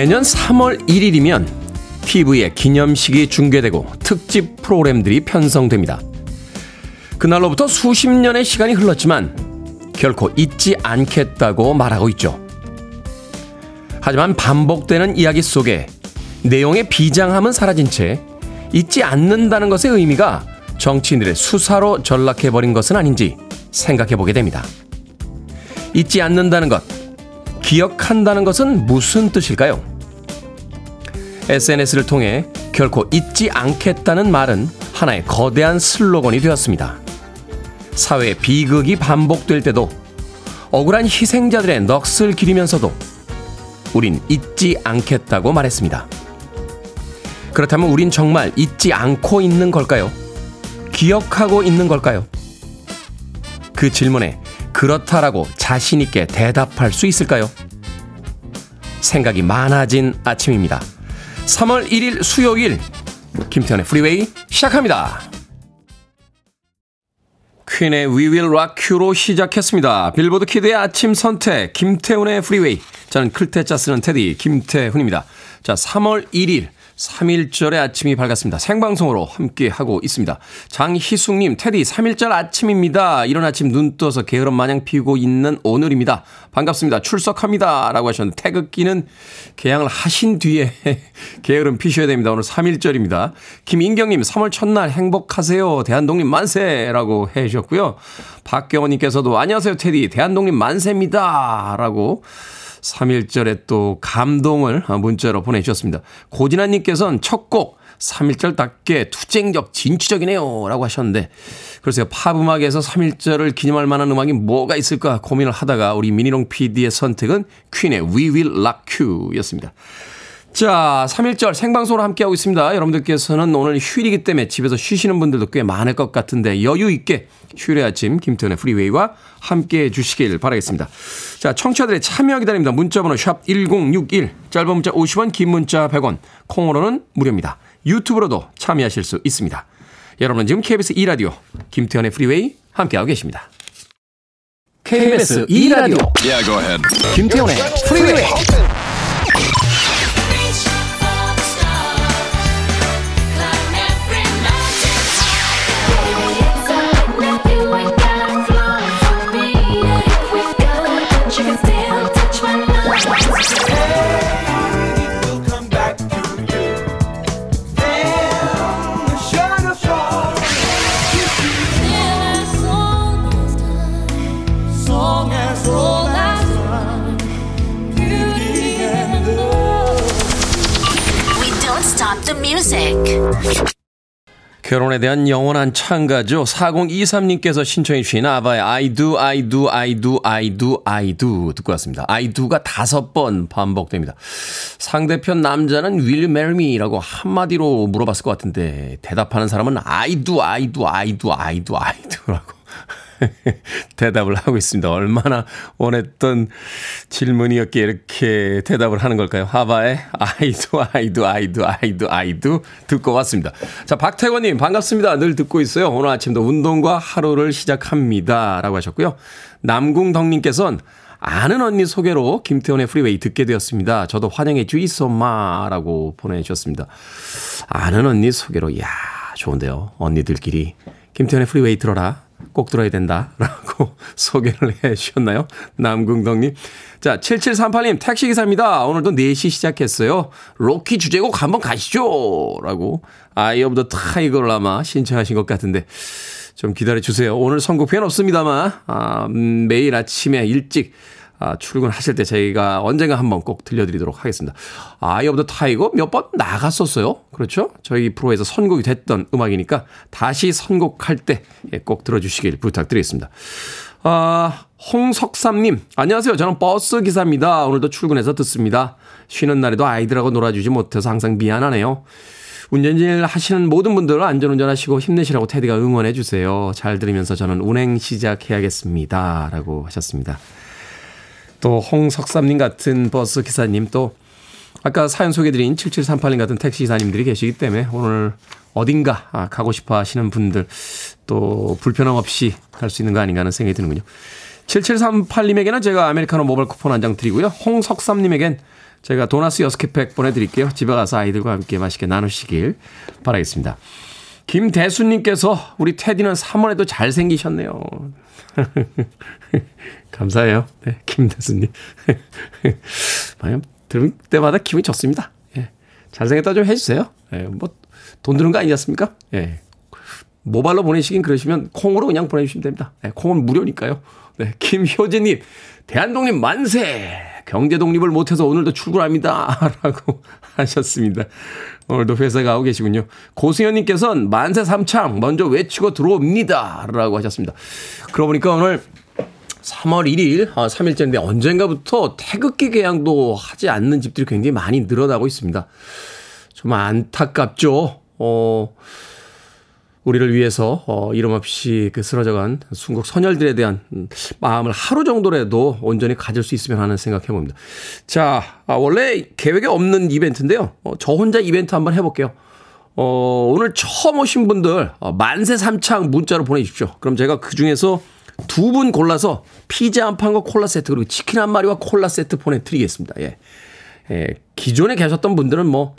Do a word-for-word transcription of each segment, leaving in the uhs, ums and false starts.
매년 삼월 일일이면 티비에 기념식이 중계되고 특집 프로그램들이 편성됩니다. 그날로부터 수십 년의 시간이 흘렀지만 결코 잊지 않겠다고 말하고 있죠. 하지만 반복되는 이야기 속에 내용의 비장함은 사라진 채 잊지 않는다는 것의 의미가 정치인들의 수사로 전락해버린 것은 아닌지 생각해보게 됩니다. 잊지 않는다는 것, 기억한다는 것은 무슨 뜻일까요? 에스엔에스를 통해 결코 잊지 않겠다는 말은 하나의 거대한 슬로건이 되었습니다. 사회의 비극이 반복될 때도, 억울한 희생자들의 넋을 기리면서도 우린 잊지 않겠다고 말했습니다. 그렇다면 우린 정말 잊지 않고 있는 걸까요? 기억하고 있는 걸까요? 그 질문에 그렇다라고 자신있게 대답할 수 있을까요? 생각이 많아진 아침입니다. 삼월 일일 수요일, 김태현의 프리웨이 시작합니다. 퀸의 We Will Rock You로 시작했습니다. 빌보드 키드의 아침 선택, 김태훈의 프리웨이. 저는 클테짜 쓰는 테디 김태훈입니다. 자, 삼월 일일. 삼일절의 아침이 밝았습니다. 생방송으로 함께하고 있습니다. 장희숙님, 테디 삼일절 아침입니다. 이런 아침 눈 떠서 게으름 마냥 피우고 있는 오늘입니다. 반갑습니다. 출석합니다. 라고 하셨는데, 태극기는 개항을 하신 뒤에 게으름 피셔야 됩니다. 오늘 삼일절입니다. 김인경님, 삼월 첫날 행복하세요. 대한독립 만세라고 해주셨고요. 박경원님께서도 안녕하세요 테디, 대한독립 만세입니다. 라고 삼일절에 또 감동을 문자로 보내주셨습니다. 고진아님께서는 첫 곡 삼일절답게 투쟁적 진취적이네요 라고 하셨는데, 글쎄요, 팝음악에서 삼일절을 기념할 만한 음악이 뭐가 있을까 고민을 하다가 우리 미니롱 피디의 선택은 퀸의 We Will Rock You 였습니다. 자, 삼일절 생방송으로 함께하고 있습니다. 여러분들께서는 오늘 휴일이기 때문에 집에서 쉬시는 분들도 꽤 많을 것 같은데 여유 있게 휴일의 아침 김태현의 프리웨이와 함께해 주시길 바라겠습니다. 자, 청취자들의 참여 기다립니다. 문자번호 샵 일공육일, 짧은 문자 오십 원, 긴 문자 백 원, 콩으로는 무료입니다. 유튜브로도 참여하실 수 있습니다. 여러분은 지금 케이비에스 이 라디오 김태현의 프리웨이 함께하고 계십니다. 케이비에스 이 라디오 yeah, go ahead. 김태현의 프리웨이. 결혼에 대한 영원한 찬가죠. 사공이삼님께서 신청해 주신 아바의 I do, I do, I do, I do, I do 듣고 왔습니다. I do가 다섯 번 반복됩니다. 상대편 남자는 Will you marry me? 라고 한마디로 물어봤을 것 같은데 대답하는 사람은 I do, I do, I do, I do, I do라고 대답을 하고 있습니다. 얼마나 원했던 질문이었기에 이렇게 대답을 하는 걸까요? 하바의 아이도 아이도 아이도 아이도 아이도 듣고 왔습니다. 자, 박태권님 반갑습니다. 늘 듣고 있어요. 오늘 아침도 운동과 하루를 시작합니다. 라고 하셨고요. 남궁덕님께서는 아는 언니 소개로 김태원의 프리웨이 듣게 되었습니다. 저도 환영해 주이소마 라고 보내주셨습니다. 아는 언니 소개로, 이야 좋은데요. 언니들끼리 김태원의 프리웨이 들어라. 꼭 들어야 된다라고 소개를 해 주셨나요? 남궁덕님. 자, 칠칠삼팔님 택시기사입니다. 오늘도 네 시 시작했어요. 로키 주제곡 한번 가시죠 라고 아이 오브 더 타이거를 아마 신청하신 것 같은데 좀 기다려주세요. 오늘 선곡표는 없습니다만 아, 음, 매일 아침에 일찍 아, 출근하실 때 저희가 언젠가 한번 꼭 들려드리도록 하겠습니다. 아이 오브 더 타이거 몇 번 나갔었어요. 그렇죠? 저희 프로에서 선곡이 됐던 음악이니까 다시 선곡할 때 꼭 들어주시길 부탁드리겠습니다. 아, 홍석삼님 안녕하세요. 저는 버스기사입니다. 오늘도 출근해서 듣습니다. 쉬는 날에도 아이들하고 놀아주지 못해서 항상 미안하네요. 운전일 하시는 모든 분들 안전운전하시고 힘내시라고 테디가 응원해주세요. 잘 들으면서 저는 운행 시작해야겠습니다. 라고 하셨습니다. 또 홍석삼님 같은 버스 기사님, 또 아까 사연 소개드린 칠칠삼팔님 같은 택시 기사님들이 계시기 때문에 오늘 어딘가 가고 싶어 하시는 분들 또 불편함 없이 갈 수 있는 거 아닌가 하는 생각이 드는군요. 칠칠삼팔님에게는 제가 아메리카노 모바일 쿠폰 한 장 드리고요. 홍석삼님에겐 제가 도나스 여섯 개 팩 보내드릴게요. 집에 가서 아이들과 함께 맛있게 나누시길 바라겠습니다. 김대수님께서 우리 테디는 삼월에도 잘생기셨네요. 감사해요. 네, 김대수님. 들을 때마다 기분이 좋습니다. 예, 잘생겼다 좀 해주세요. 예, 뭐 돈 드는 거 아니지 않습니까? 예, 모바일로 보내시긴 그러시면 콩으로 그냥 보내주시면 됩니다. 예, 콩은 무료니까요. 네, 김효진님. 대한독립 만세! 경제독립을 못해서 오늘도 출근합니다. 라고 하셨습니다. 오늘도 회사 가고 계시군요. 고승현님께서는 만세 삼창 먼저 외치고 들어옵니다. 라고 하셨습니다. 그러고 보니까 오늘 삼월 일일, 아, 삼 일째인데 언젠가부터 태극기 개항도 하지 않는 집들이 굉장히 많이 늘어나고 있습니다. 좀 안타깝죠. 어, 우리를 위해서 어, 이름 없이 그 쓰러져간 순국 선열들에 대한 마음을 하루 정도라도 온전히 가질 수 있으면 하는 생각해봅니다. 자, 아, 원래 계획에 없는 이벤트인데요. 어, 저 혼자 이벤트 한번 해볼게요. 어, 오늘 처음 오신 분들 어, 만세 삼창 문자로 보내주십시오. 그럼 제가 그중에서 두 분 골라서 피자 한 판과 콜라 세트 그리고 치킨 한 마리와 콜라 세트 보내드리겠습니다. 예, 예, 기존에 계셨던 분들은 뭐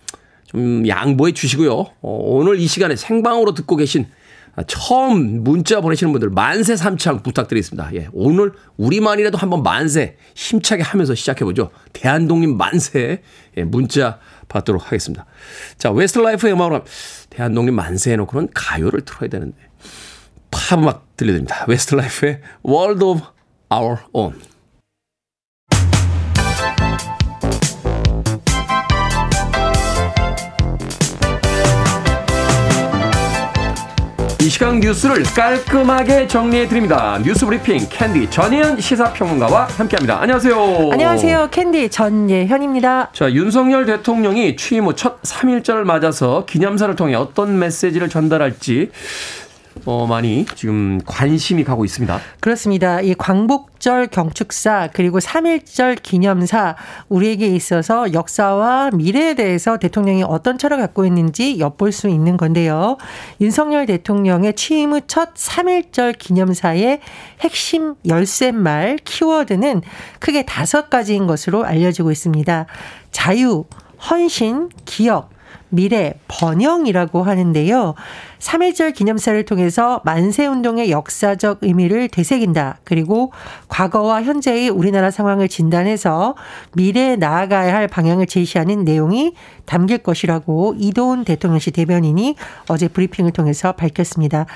좀 양보해 주시고요. 어, 오늘 이 시간에 생방으로 듣고 계신 아, 처음 문자 보내시는 분들 만세 삼창 부탁드리겠습니다. 예, 오늘 우리만이라도 한번 만세 힘차게 하면서 시작해보죠. 대한독립 만세. 예, 문자 받도록 하겠습니다. 자, 웨스트라이프의 음악으로 대한독립 만세 해놓고는 가요를 틀어야 되는데 팝 음악 들려드립니다. 웨스트라이프의 World of Our Own. 이 시간 뉴스를 깔끔하게 정리해드립니다. 뉴스 브리핑 캔디 전예현 시사평론가와 함께합니다. 안녕하세요. 안녕하세요. 캔디 전예현입니다. 자, 윤석열 대통령이 취임 후 첫 삼일절을 맞아서 기념사를 통해 어떤 메시지를 전달할지 어, 많이 지금 관심이 가고 있습니다. 그렇습니다. 이 광복절 경축사 그리고 삼일절 기념사 우리에게 있어서 역사와 미래에 대해서 대통령이 어떤 철학을 갖고 있는지 엿볼 수 있는 건데요. 윤석열 대통령의 취임 후 첫 삼일절 기념사의 핵심 열쇠말 키워드는 크게 다섯 가지인 것으로 알려지고 있습니다. 자유, 헌신, 기억, 미래, 번영이라고 하는데요. 삼일절 기념사를 통해서 만세운동의 역사적 의미를 되새긴다. 그리고 과거와 현재의 우리나라 상황을 진단해서 미래에 나아가야 할 방향을 제시하는 내용이 담길 것이라고 이도운 대통령실 대변인이 어제 브리핑을 통해서 밝혔습니다.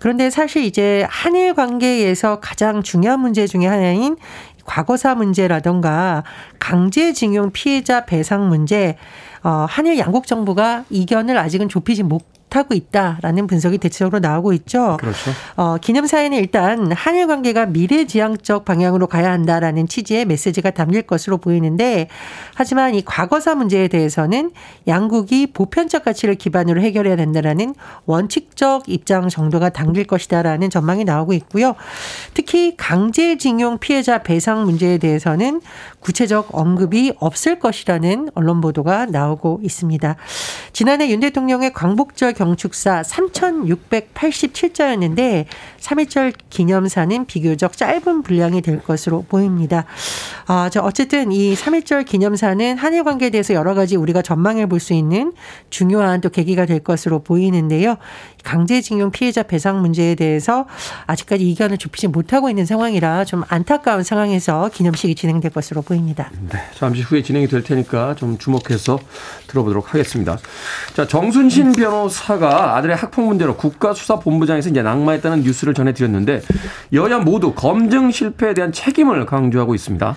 그런데 사실 이제 한일 관계에서 가장 중요한 문제 중에 하나인 과거사 문제라던가 강제징용 피해자 배상 문제, 어, 한일 양국 정부가 이견을 아직은 좁히지 못하고 있다라는 분석이 대체적으로 나오고 있죠. 그렇죠. 어, 기념사에는 일단 한일 관계가 미래지향적 방향으로 가야 한다라는 취지의 메시지가 담길 것으로 보이는데, 하지만 이 과거사 문제에 대해서는 양국이 보편적 가치를 기반으로 해결해야 된다라는 원칙적 입장 정도가 담길 것이다라는 전망이 나오고 있고요. 특히 강제징용 피해자 배상 문제에 대해서는 구체적 언급이 없을 것이라는 언론 보도가 나오고 있습니다. 지난해 윤 대통령의 광복절 경축사 삼천육백팔십칠자였는데 삼일절 기념사는 비교적 짧은 분량이 될 것으로 보입니다. 아, 저 어쨌든 이 삼일절 기념사는 한일 관계에 대해서 여러 가지 우리가 전망해 볼 수 있는 중요한 또 계기가 될 것으로 보이는데요. 강제징용 피해자 배상 문제에 대해서 아직까지 이견을 좁히지 못하고 있는 상황이라 좀 안타까운 상황에서 기념식이 진행될 것으로 보입니다. 네, 잠시 후에 진행이 될 테니까 좀 주목해서 들어보도록 하겠습니다. 자, 정순신 변호사가 아들의 학폭 문제로 국가수사본부장에서 이제 낙마했다는 뉴스를 전해드렸는데 여야 모두 검증 실패에 대한 책임을 강조하고 있습니다.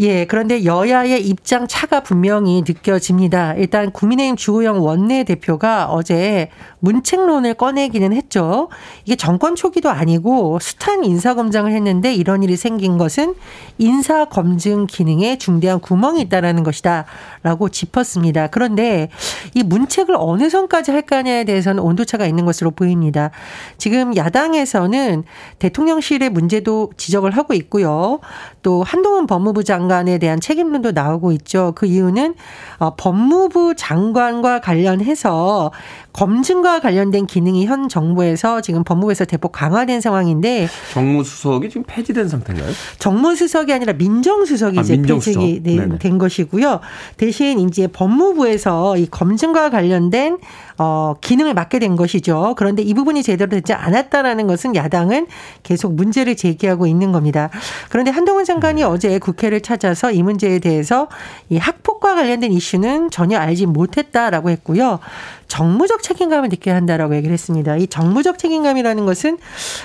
예, 그런데 여야의 입장 차가 분명히 느껴집니다. 일단 국민의힘 주호영 원내대표가 어제 문책론을 꺼내기는 했죠. 이게 정권 초기도 아니고 숱한 인사검증을 했는데 이런 일이 생긴 것은 인사검증 기능에 중대한 구멍이 있다는 것이다 라고 짚었습니다. 그런데 이 문책을 어느 선까지 할 거냐에 대해서는 온도차가 있는 것으로 보입니다. 지금 야당에서는 대통령실의 문제도 지적을 하고 있고요. 또 한동훈 법무부 장관 장관에 대한 책임론도 나오고 있죠. 그 이유는 법무부 장관과 관련해서 검증과 관련된 기능이 현 정부에서 지금 법무부에서 대폭 강화된 상황인데 정무수석이 지금 폐지된 상태인가요? 정무수석이 아니라 민정수석이 아, 이제 민정수석. 폐지된 네네. 것이고요. 대신 이제 법무부에서 이 검증과 관련된 어, 기능을 맡게 된 것이죠. 그런데 이 부분이 제대로 되지 않았다라는 것은 야당은 계속 문제를 제기하고 있는 겁니다. 그런데 한동훈 장관이 어제 국회를 찾아서 이 문제에 대해서 이 학폭과 관련된 이슈는 전혀 알지 못했다라고 했고요. 정무적 책임감을 느껴야 한다라고 얘기를 했습니다. 이 정무적 책임감이라는 것은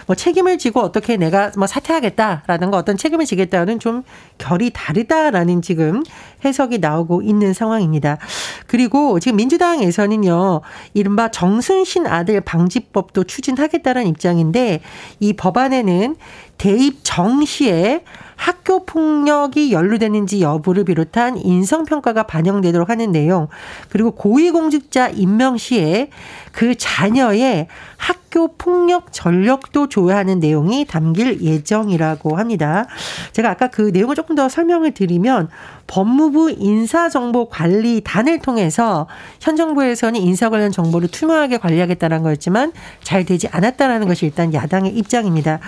뭐 책임을 지고 어떻게 내가 뭐 사퇴하겠다라든가 어떤 책임을 지겠다는 좀 결이 다르다라는 지금 해석이 나오고 있는 상황입니다. 그리고 지금 민주당에서는요. 이른바 정순신 아들 방지법도 추진하겠다는 입장인데 이 법안에는 대입 정시에 학교 폭력이 연루되는지 여부를 비롯한 인성평가가 반영되도록 하는 내용 그리고 고위공직자 임명 시에 그 자녀의 학교 폭력 전력도 조회하는 내용이 담길 예정이라고 합니다. 제가 아까 그 내용을 조금 더 설명을 드리면 법무부 인사정보관리단을 통해서 현 정부에서는 인사 관련 정보를 투명하게 관리하겠다는 거였지만 잘 되지 않았다는 것이 일단 야당의 입장입니다.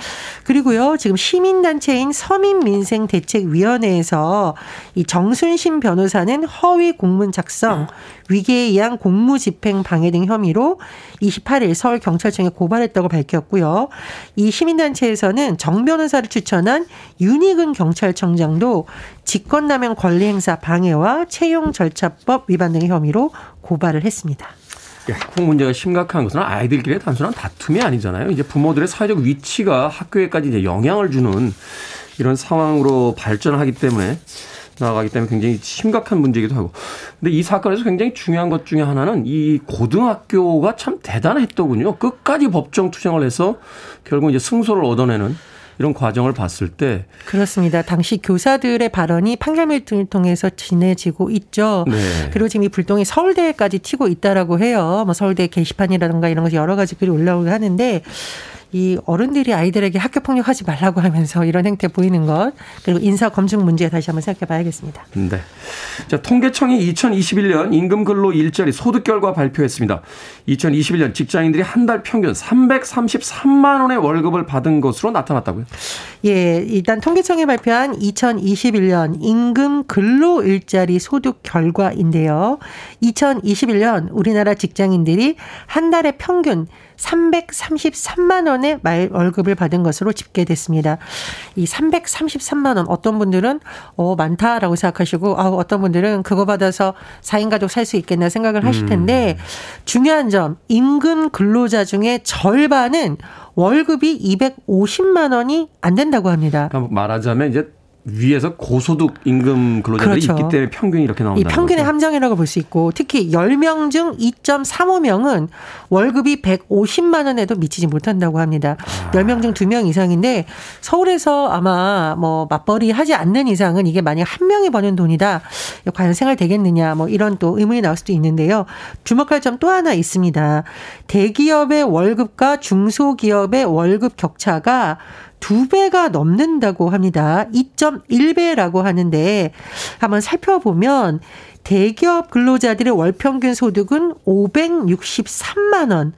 그리고요 지금 시민단체인 서민민생대책위원회에서 이 정순신 변호사는 허위 공문 작성, 위계에 의한 공무집행 방해 등 혐의로 이십팔 일 서울경찰청에 고발했다고 밝혔고요. 이 시민단체에서는 정 변호사를 추천한 윤희근 경찰청장도 직권남용 권리행사 방해와 채용절차법 위반 등의 혐의로 고발을 했습니다. 학폭 문제가 심각한 것은 아이들끼리의 단순한 다툼이 아니잖아요. 이제 부모들의 사회적 위치가 학교에까지 이제 영향을 주는 이런 상황으로 발전하기 때문에 나아가기 때문에 굉장히 심각한 문제이기도 하고. 근데 이 사건에서 굉장히 중요한 것 중에 하나는 이 고등학교가 참 대단했더군요. 끝까지 법정 투쟁을 해서 결국 이제 승소를 얻어내는 이런 과정을 봤을 때. 그렇습니다. 당시 교사들의 발언이 판결문 등을 통해서 진해지고 있죠. 네. 그리고 지금 이 불똥이 서울대까지 튀고 있다라고 해요. 뭐 서울대 게시판이라든가 이런 것이 여러 가지 글이 올라오게 하는데 이 어른들이 아이들에게 학교 폭력하지 말라고 하면서 이런 행태 보이는 것 그리고 인사 검증 문제 다시 한번 생각해 봐야겠습니다. 네. 자, 통계청이 이천이십일 년 임금 근로 일자리 소득 결과 발표했습니다. 이천이십일 년 직장인들이 한 달 평균 삼백삼십삼만 원의 월급을 받은 것으로 나타났다고요? 예, 일단 통계청이 발표한 이천이십일 년 임금 근로 일자리 소득 결과인데요. 이천이십일 년 우리나라 직장인들이 한 달에 평균 삼백삼십삼만 원의 말 월급을 받은 것으로 집계됐습니다. 이 삼백삼십삼만 원 어떤 분들은 어 많다라고 생각하시고 아 어떤 분들은 그거 받아서 사 인 가족 살 수 있겠나 생각을 하실 텐데 음. 중요한 점 임금 근로자 중에 절반은 월급이 이백오십만 원이 안 된다고 합니다. 그러니까 말하자면 이제 위에서 고소득 임금 근로자들이 그렇죠. 있기 때문에 평균이 이렇게 나온다는 이 평균의 거죠? 함정이라고 볼 수 있고 특히 열 명 중 이 점 삼오 명은 월급이 백오십만 원에도 미치지 못한다고 합니다. 아. 열 명 중 두 명 이상인데 서울에서 아마 뭐 맞벌이 하지 않는 이상은 이게 만약 한 명이 버는 돈이다. 과연 생활되겠느냐 뭐 이런 또 의문이 나올 수도 있는데요. 주목할 점 또 하나 있습니다. 대기업의 월급과 중소기업의 월급 격차가 두 배가 넘는다고 합니다. 이 점 일 배라고 하는데 한번 살펴보면 대기업 근로자들의 월평균 소득은 오백육십삼만 원,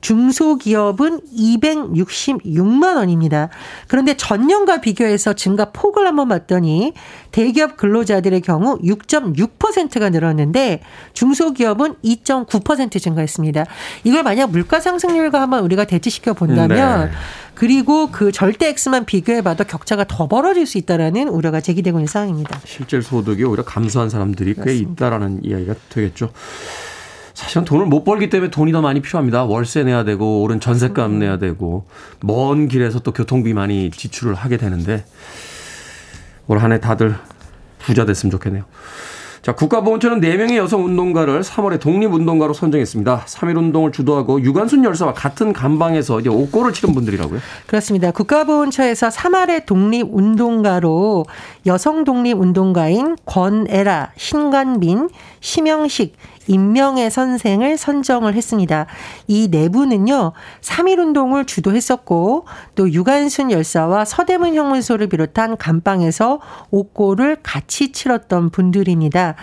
중소기업은 이백육십육만 원입니다. 그런데 전년과 비교해서 증가폭을 한번 봤더니 대기업 근로자들의 경우 육 점 육 퍼센트가 늘었는데 중소기업은 이 점 구 퍼센트 증가했습니다. 이걸 만약 물가 상승률과 한번 우리가 대치시켜 본다면 네. 그리고 그 절대 X만 비교해봐도 격차가 더 벌어질 수 있다라는 우려가 제기되고 있는 상황입니다. 실질 소득이 오히려 감소한 사람들이 꽤 그렇습니다. 있다라는 이야기가 되겠죠. 사실은 돈을 못 벌기 때문에 돈이 더 많이 필요합니다. 월세 내야 되고 오른 전세값 내야 되고 먼 길에서 또 교통비 많이 지출을 하게 되는데 올 한 해 다들 부자 됐으면 좋겠네요. 자, 국가보훈처는 네 명의 여성 운동가를 삼월에 독립운동가로 선정했습니다. 삼일 운동을 주도하고 유관순 열사와 같은 감방에서 이제 옥고를 치른 분들이라고요? 그렇습니다. 국가보훈처에서 삼월의 독립운동가로 여성 독립운동가인 권애라, 신간빈, 심영식, 임명애 선생을 선정을 했습니다. 이 네 분은요, 삼일 운동을 주도했었고 또 유관순 열사와 서대문 형문소를 비롯한 감방에서 옥고를 같이 치렀던 분들입니다.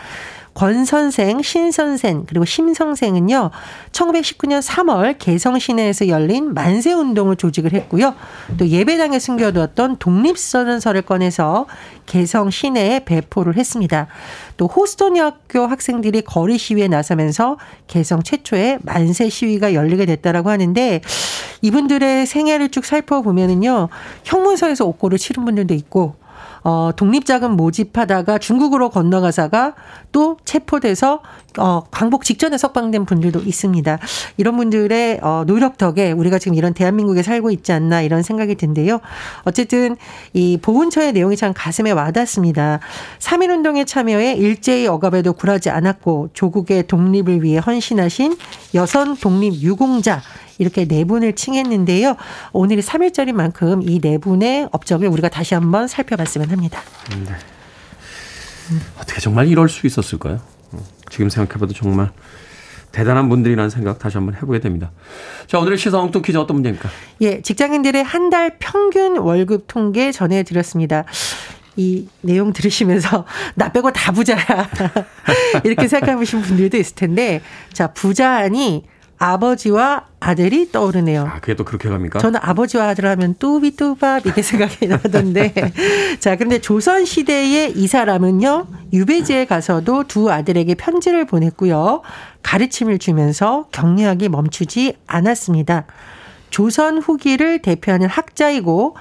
권 선생, 신 선생, 그리고 심 선생은요, 천구백십구년 삼월 개성 시내에서 열린 만세 운동을 조직을 했고요. 또 예배당에 숨겨두었던 독립선언서를 꺼내서 개성 시내에 배포를 했습니다. 또 호스톤 여학교 학생들이 거리 시위에 나서면서 개성 최초의 만세 시위가 열리게 됐다라고 하는데, 이분들의 생애를 쭉 살펴보면은요, 형문서에서 옥고를 치른 분들도 있고, 어, 독립자금 모집하다가 중국으로 건너가다가 또 체포돼서 어, 광복 직전에 석방된 분들도 있습니다. 이런 분들의 어, 노력 덕에 우리가 지금 이런 대한민국에 살고 있지 않나 이런 생각이 든데요. 어쨌든 이 보훈처의 내용이 참 가슴에 와닿습니다. 삼일 운동에 참여해 일제의 억압에도 굴하지 않았고 조국의 독립을 위해 헌신하신 여성 독립 유공자, 이렇게 네 분을 칭했는데요. 오늘이 삼일절인 만큼 이 네 분의 업적을 우리가 다시 한번 살펴봤으면 합니다. 네. 어떻게 정말 이럴 수 있었을까요? 지금 생각해봐도 정말 대단한 분들이라는 생각 다시 한번 해보게 됩니다. 자, 오늘의 시사 엉뚱 퀴즈 어떤 문제입니까? 예, 직장인들의 한 달 평균 월급 통계 전해드렸습니다. 이 내용 들으시면서 나 빼고 다 부자야 이렇게 생각해보신 분들도 있을 텐데, 자, 부자하니 아버지와 아들이 떠오르네요. 아, 그게 또 그렇게 갑니까? 저는 아버지와 아들 하면 뚜비뚜밥 이렇게 생각이 나던데. 자, 그런데 조선시대의 이 사람은요, 유배지에 가서도 두 아들에게 편지를 보냈고요, 가르침을 주면서 격려하기 멈추지 않았습니다. 조선 후기를 대표하는 학자이고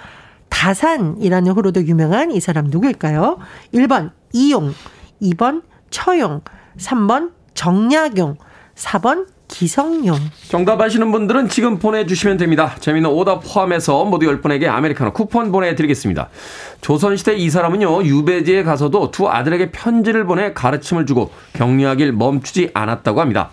다산이라는 호로도 유명한 이 사람 누구일까요? 일 번 이용, 이 번 처용, 삼 번 정약용, 사 번 기성용. 정답 아시는 분들은 지금 보내주시면 됩니다. 재미있는 오답 포함해서 모두 열 분에게 아메리카노 쿠폰 보내드리겠습니다. 조선시대 이 사람은요, 유배지에 가서도 두 아들에게 편지를 보내 가르침을 주고 격려하길 멈추지 않았다고 합니다.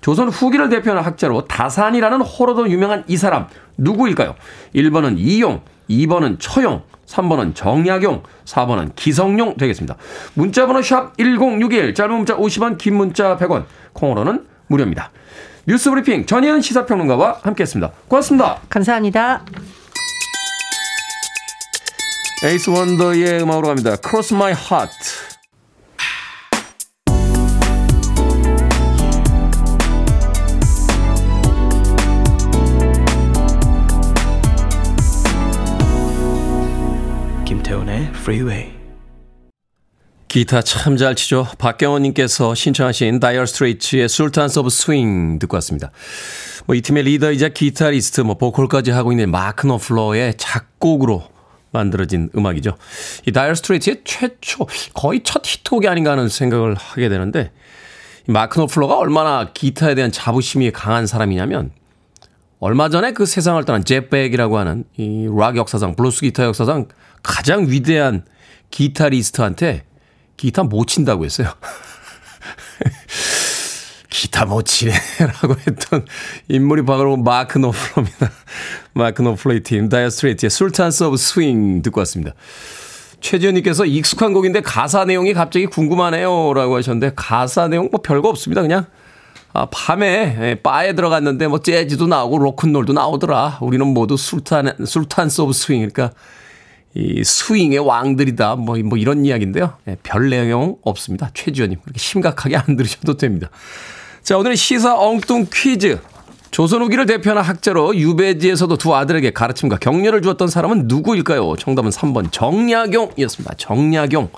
조선 후기를 대표하는 학자로 다산이라는 호로도 유명한 이 사람 누구일까요? 일 번은 이용, 이 번은 처용, 삼 번은 정약용, 사 번은 기성용 되겠습니다. 문자번호 샵 일공육일, 짧은 문자 오십 원, 긴 문자 백 원, 콩으로는 무료입니다. 뉴스브리핑 전혜은 시사평론가와 함께했습니다. 고맙습니다. 감사합니다. 에이스 원더의 음악으로 갑니다. Cross My Heart. 김태훈의 Freeway. 기타 참 잘 치죠. 박경원님께서 신청하신 다이어 스트레이츠의 Sultans of Swing 듣고 왔습니다. 뭐 이 팀의 리더이자 기타리스트, 뭐 보컬까지 하고 있는 마크 너플러의 작곡으로 만들어진 음악이죠. 이 다이어 스트레이츠의 최초, 거의 첫 히트곡이 아닌가 하는 생각을 하게 되는데, 마크 너플러가 얼마나 기타에 대한 자부심이 강한 사람이냐면, 얼마 전에 그 세상을 떠난 잭백이라고 하는 이 락 역사상, 블루스 기타 역사상 가장 위대한 기타리스트한테 기타 못 친다고 했어요. 기타 못 치네라고 했던 인물이 바로 마크 노플러입니다. 마크 노플러의 팀 다이어 스트레이트의 Sultans of Swing 듣고 왔습니다. 최지현님께서 익숙한 곡인데 가사 내용이 갑자기 궁금하네요라고 하셨는데, 가사 내용 뭐 별거 없습니다. 그냥 아, 밤에 바에 들어갔는데 뭐 재즈도 나오고 로큰롤도 나오더라. 우리는 모두 술탄 Sultans of Swing, 그러니까 이 스윙의 왕들이다, 뭐, 뭐 이런 이야기인데요. 네, 별 내용 없습니다. 최지현님, 그렇게 심각하게 안 들으셔도 됩니다. 자, 오늘의 시사 엉뚱 퀴즈. 조선 후기를 대표하는 학자로 유배지에서도 두 아들에게 가르침과 격려를 주었던 사람은 누구일까요? 정답은 삼 번 정약용이었습니다. 정약용.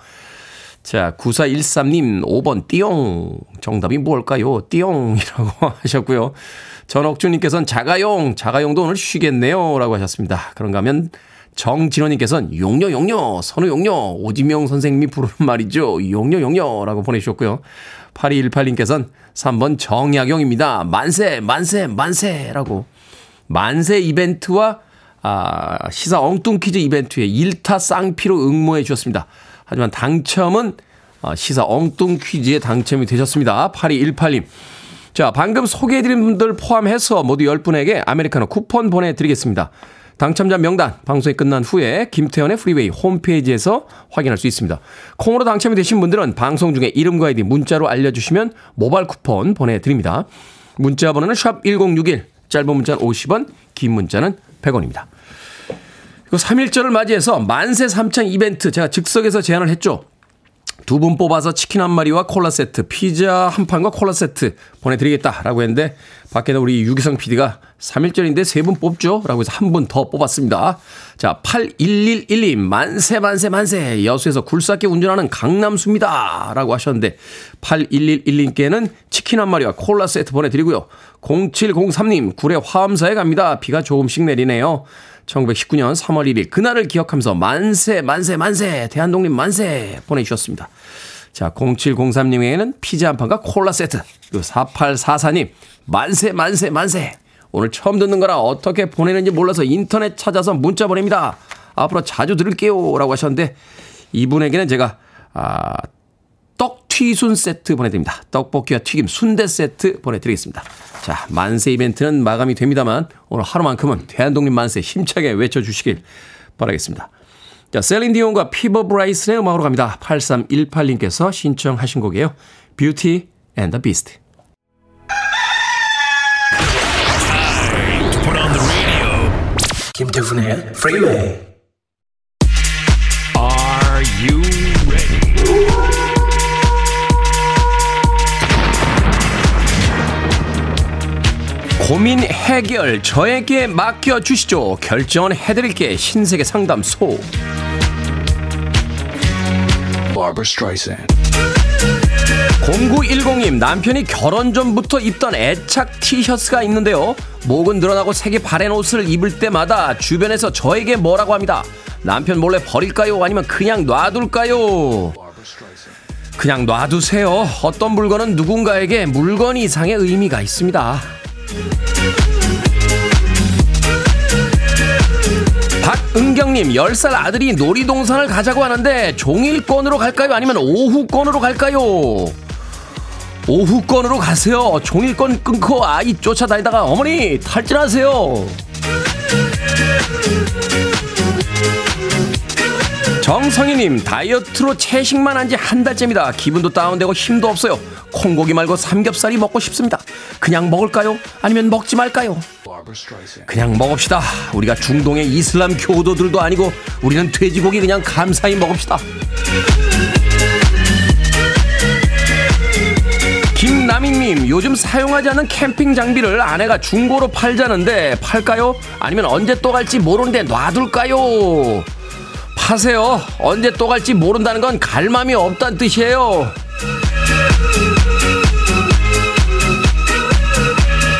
자, 구사일삼님 오 번 띠용. 정답이 뭘까요? 띠용이라고 하셨고요. 전옥준님께서는 자가용. 자가용도 오늘 쉬겠네요 라고 하셨습니다. 그런가 하면 정진호님께서는 용녀 용녀, 선우 용녀, 오지명 선생님이 부르는 말이죠. 용녀 용녀라고 보내주셨고요. 팔이일팔님께서는 삼 번 정약용입니다. 만세 만세 만세라고, 만세 이벤트와 아, 시사 엉뚱 퀴즈 이벤트에 일타 쌍피로 응모해 주셨습니다. 하지만 당첨은 시사 엉뚱 퀴즈에 당첨이 되셨습니다. 팔이일팔님. 자, 방금 소개해드린 분들 포함해서 모두 열 분에게 아메리카노 쿠폰 보내드리겠습니다. 당첨자 명단 방송이 끝난 후에 김태현의 프리웨이 홈페이지에서 확인할 수 있습니다. 콩으로 당첨이 되신 분들은 방송 중에 이름과 아이디 문자로 알려주시면 모바일 쿠폰 보내드립니다. 문자 번호는 샵 일공육일, 짧은 문자는 오십 원, 긴 문자는 백 원입니다. 삼일절을 맞이해서 만세 삼창 이벤트 제가 즉석에서 제안을 했죠. 두 분 뽑아서 치킨 한 마리와 콜라 세트, 피자 한 판과 콜라 세트 보내드리겠다라고 했는데 밖에는 우리 유기성 피디가 삼일절인데 세 분 뽑죠? 라고 해서 한 분 더 뽑았습니다. 자, 팔일일일이 만세 만세 만세 여수에서 굴삭기 운전하는 강남수입니다. 라고 하셨는데 팔일일일님께는 치킨 한 마리와 콜라 세트 보내드리고요. 공칠공삼님 구례 화엄사에 갑니다. 비가 조금씩 내리네요. 천구백십구년 삼월 일일 그날을 기억하면서 만세 만세 만세 대한독립 만세 보내주셨습니다. 자, 공칠공삼님에게는 피자 한 판과 콜라 세트. 그리고 사팔사사님 만세 만세 만세 오늘 처음 듣는 거라 어떻게 보내는지 몰라서 인터넷 찾아서 문자 보냅니다. 앞으로 자주 들을게요 라고 하셨는데 이분에게는 제가 아, 떡튀순 세트 보내드립니다. 떡볶이와 튀김 순대 세트 보내드리겠습니다. 자, 만세 이벤트는 마감이 됩니다만 오늘 하루만큼은 대한독립 만세 힘차게 외쳐주시길 바라겠습니다. 자, 셀린디온과 피버 브라이슨의 음악으로 갑니다. 팔삼일팔님께서 신청하신 곡이에요. Beauty and the Beast. 김태훈의 Freeway. Are you ready? 고민 해결 저에게 맡겨 주시죠. 결정은 해드릴게. 신세계 상담소. Barbra Streisand. 공구일공님 남편이 결혼 전부터 입던 애착 티셔츠가 있는데요. 목은 늘어나고 색이 바랜 옷을 입을 때마다 주변에서 저에게 뭐라고 합니다. 남편 몰래 버릴까요? 아니면 그냥 놔둘까요? 그냥 놔두세요. 어떤 물건은 누군가에게 물건 이상의 의미가 있습니다. 은경님 열 살 아들이 놀이동산을 가자고 하는데 종일권으로 갈까요? 아니면 오후권으로 갈까요? 오후권으로 가세요. 종일권 끊고 아이 쫓아다니다가 어머니 탈진하세요. 정성희님 다이어트로 채식만 한 지 한 달째입니다. 기분도 다운되고 힘도 없어요. 콩고기 말고 삼겹살이 먹고 싶습니다. 그냥 먹을까요? 아니면 먹지 말까요? 그냥 먹읍시다. 우리가 중동의 이슬람 교도들도 아니고 우리는 돼지고기 그냥 감사히 먹읍시다. 김나민님 요즘 사용하지 않는 캠핑 장비를 아내가 중고로 팔자는데 팔까요? 아니면 언제 또 갈지 모르는데 놔둘까요? 파세요. 언제 또 갈지 모른다는 건 갈 맘이 없다는 뜻이에요.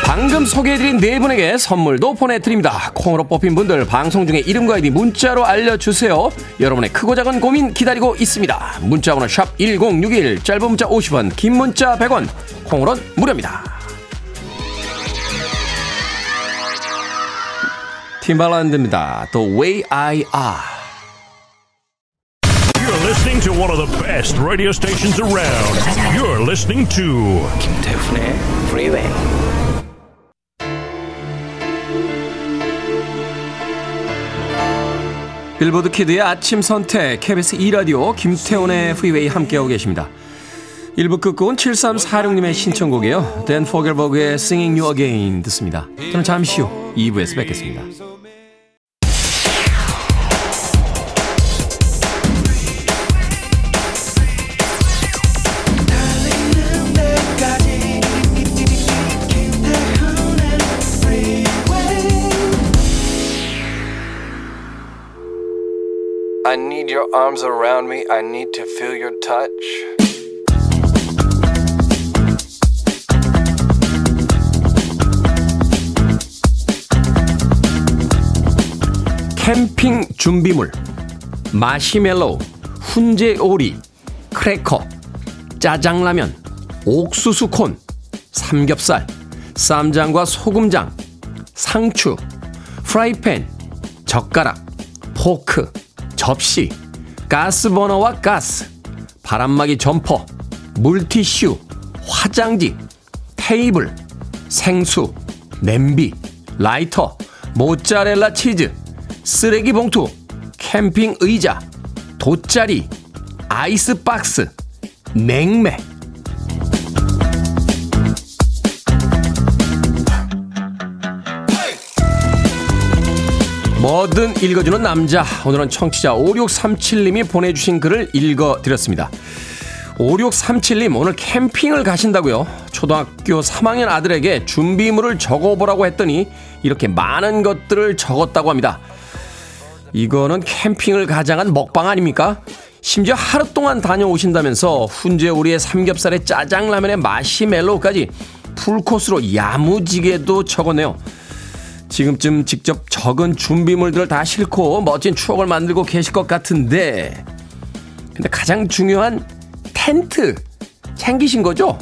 방금 소개해드린 네 분에게 선물도 보내드립니다. 콩으로 뽑힌 분들 방송 중에 이름과 아이디 문자로 알려주세요. 여러분의 크고 작은 고민 기다리고 있습니다. 문자번호 샵 일공육일 짧은 문자 오십 원 긴 문자 백 원 콩으로는 무료입니다. 팀발란드입니다. The Way I Are. Listening to one of the best radio stations around. You're listening to 김태훈의 Freeway. 빌보드 키드의 아침 선택 케이비에스 이 라디오 김태훈의 Freeway 함께하고 계십니다. 일 부 끝곡은 칠삼사육님의 신청곡이에요. 댄 포겔버그의 Singing You Again 듣습니다. 저는 잠시 후 이 부에서 뵙겠습니다. I need your arms around me. I need to feel your touch. 캠핑 준비물, 마시멜로우, 훈제오리, 크래커, 짜장라면, 옥수수콘, 삼겹살, 쌈장과 소금장, 상추, 프라이팬, 젓가락, 포크, 접시, 가스버너와 가스, 바람막이 점퍼, 물티슈, 화장지, 테이블, 생수, 냄비, 라이터, 모짜렐라 치즈, 쓰레기 봉투, 캠핑 의자, 돗자리, 아이스박스, 냉매. 뭐든 읽어주는 남자, 오늘은 청취자 오육삼칠님이 보내주신 글을 읽어드렸습니다. 오육삼칠님, 오늘 캠핑을 가신다고요? 초등학교 삼 학년 아들에게 준비물을 적어보라고 했더니 이렇게 많은 것들을 적었다고 합니다. 이거는 캠핑을 가장한 먹방 아닙니까? 심지어 하루 동안 다녀오신다면서 훈제오리에 삼겹살에 짜장라면에 마시멜로우까지 풀코스로 야무지게도 적었네요. 지금쯤 직접 적은 준비물들을 다 싣고 멋진 추억을 만들고 계실 것 같은데, 근데 가장 중요한 텐트 챙기신 거죠?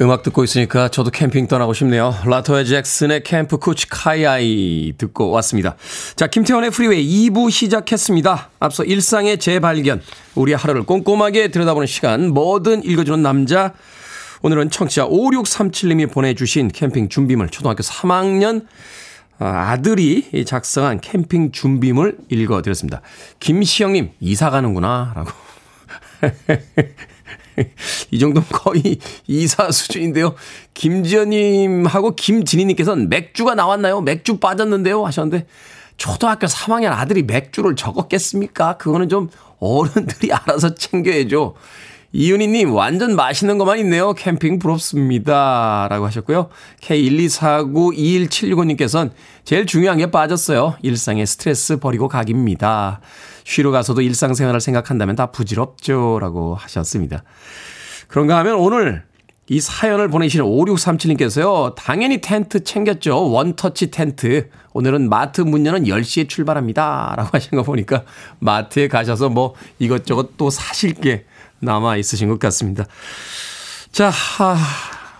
음악 듣고 있으니까 저도 캠핑 떠나고 싶네요. 라토야 잭슨의 캠프 쿠치 카이아이 듣고 왔습니다. 자, 김태원의 프리웨이 이 부 시작했습니다. 앞서 일상의 재발견, 우리 하루를 꼼꼼하게 들여다보는 시간, 뭐든 읽어주는 남자. 오늘은 청취자 오육삼칠님이 보내주신 캠핑 준비물, 초등학교 삼 학년 아들이 작성한 캠핑 준비물 읽어드렸습니다. 김시영님, 이사 가는구나 라고. 이 정도면 거의 이사 수준인데요. 김지연님하고 김진희님께서는 맥주가 나왔나요? 맥주 빠졌는데요 하셨는데, 초등학교 삼 학년 아들이 맥주를 적었겠습니까? 그거는 좀 어른들이 알아서 챙겨야죠. 이윤희님, 완전 맛있는 것만 있네요. 캠핑 부럽습니다 라고 하셨고요. 케이 일이사구이일칠육오님께서는 제일 중요한 게 빠졌어요. 일상의 스트레스 버리고 가기입니다. 쉬러 가서도 일상생활을 생각한다면 다 부질없죠 라고 하셨습니다. 그런가 하면 오늘 이 사연을 보내시는 오육삼칠님께서요. 당연히 텐트 챙겼죠. 원터치 텐트. 오늘은 마트 문 여는 열 시에 출발합니다 라고 하신 거 보니까 마트에 가셔서 뭐 이것저것 또 사실 게 남아 있으신 것 같습니다. 자, 아,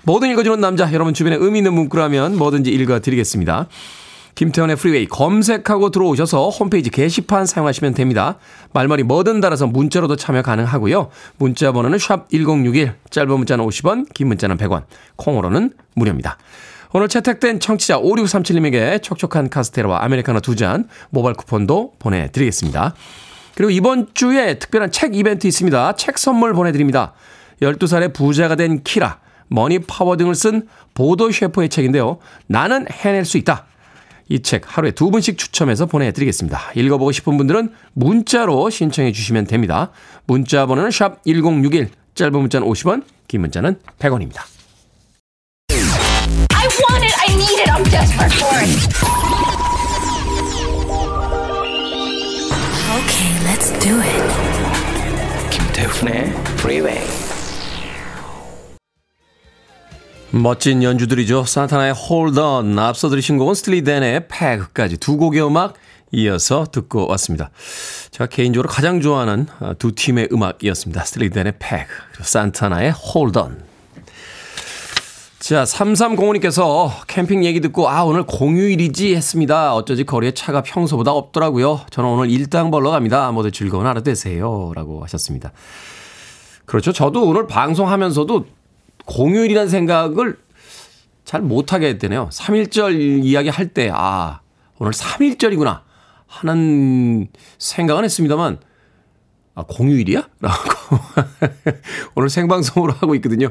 뭐든 읽어주는 남자, 여러분 주변에 의미 있는 문구라면 뭐든지 읽어드리겠습니다. 김태현의 프리웨이 검색하고 들어오셔서 홈페이지 게시판 사용하시면 됩니다. 말머리 뭐든 달아서 문자로도 참여 가능하고요. 문자 번호는 샵 천육십일, 짧은 문자는 오십 원, 긴 문자는 백 원, 콩으로는 무료입니다. 오늘 채택된 청취자 오육삼칠님에게 촉촉한 카스테라와 아메리카노 두 잔 모바일 쿠폰도 보내드리겠습니다. 그리고 이번 주에 특별한 책 이벤트 있습니다. 책 선물 보내드립니다. 열두 살의 부자가 된 키라, 머니 파워 등을 쓴 보도 셰퍼의 책인데요. 나는 해낼 수 있다. 이 책 하루에 두 분씩 추첨해서 보내드리겠습니다. 읽어보고 싶은 분들은 문자로 신청해 주시면 됩니다. 문자 번호는 샵 천육십일, 짧은 문자는 오십 원, 긴 문자는 백 원입니다. I want it, I need it, I'm desperate for it. Okay, let's do it. 김태훈의 프리웨이. 멋진 연주들이죠. 산타나의 Hold On, 앞서 들으신 곡은 스틸리덴의 Peg까지 두 곡의 음악 이어서 듣고 왔습니다. 제가 개인적으로 가장 좋아하는 두 팀의 음악이었습니다. 스틸리덴의 Peg, 산타나의 Hold On. 자, 삼삼공오님께서 캠핑 얘기 듣고 아 오늘 공휴일이지 했습니다. 어쩌지 거리에 차가 평소보다 없더라고요. 저는 오늘 일당 벌러 갑니다. 모두 즐거운 하루 되세요 라고 하셨습니다. 그렇죠. 저도 오늘 방송하면서도 공휴일이라는 생각을 잘 못하게 했대네요. 삼일절 이야기할 때 아 오늘 삼일절이구나 하는 생각은 했습니다만, 아 공휴일이야? 라고 오늘 생방송으로 하고 있거든요.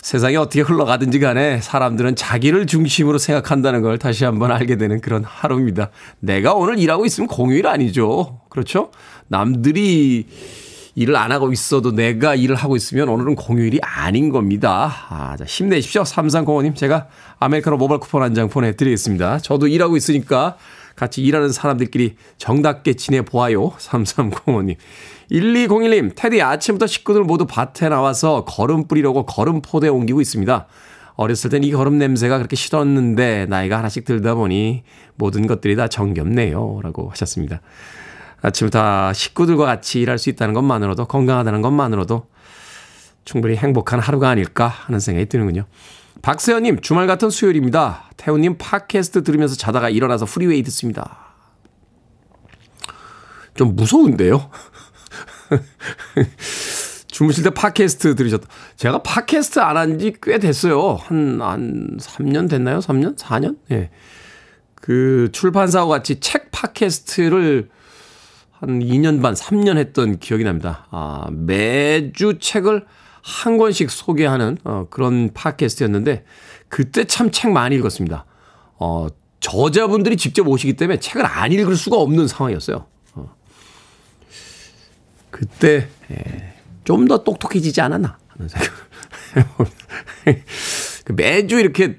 세상이 어떻게 흘러가든지 간에 사람들은 자기를 중심으로 생각한다는 걸 다시 한번 알게 되는 그런 하루입니다. 내가 오늘 일하고 있으면 공휴일 아니죠. 그렇죠? 남들이 일을 안 하고 있어도 내가 일을 하고 있으면 오늘은 공휴일이 아닌 겁니다. 아, 자, 힘내십시오. 삼삼공오님, 제가 아메리카노 모바일 쿠폰 한 장 보내드리겠습니다. 저도 일하고 있으니까 같이 일하는 사람들끼리 정답게 지내보아요. 삼삼공오님. 일이공일님, 테디 아침부터 식구들 모두 밭에 나와서 거름 뿌리려고 거름 포대 옮기고 있습니다. 어렸을 땐 이 거름 냄새가 그렇게 싫었는데 나이가 하나씩 들다 보니 모든 것들이 다 정겹네요 라고 하셨습니다. 아침부터 식구들과 같이 일할 수 있다는 것만으로도, 건강하다는 것만으로도 충분히 행복한 하루가 아닐까 하는 생각이 드는군요. 박세현님, 주말 같은 수요일입니다. 태훈님 팟캐스트 들으면서 자다가 일어나서 프리웨이 듣습니다. 좀 무서운데요? 주무실 때 팟캐스트 들으셨다. 제가 팟캐스트 안 한 지 꽤 됐어요. 한, 한 삼 년 됐나요? 삼 년? 사 년? 예. 그 출판사와 같이 책 팟캐스트를 한 이 년 반, 삼 년 했던 기억이 납니다. 아, 매주 책을 한 권씩 소개하는 어, 그런 팟캐스트였는데 그때 참 책 많이 읽었습니다. 어, 저자분들이 직접 오시기 때문에 책을 안 읽을 수가 없는 상황이었어요. 어. 그때 좀 더 똑똑해지지 않았나 하는 생각을 해봅니다. 매주 이렇게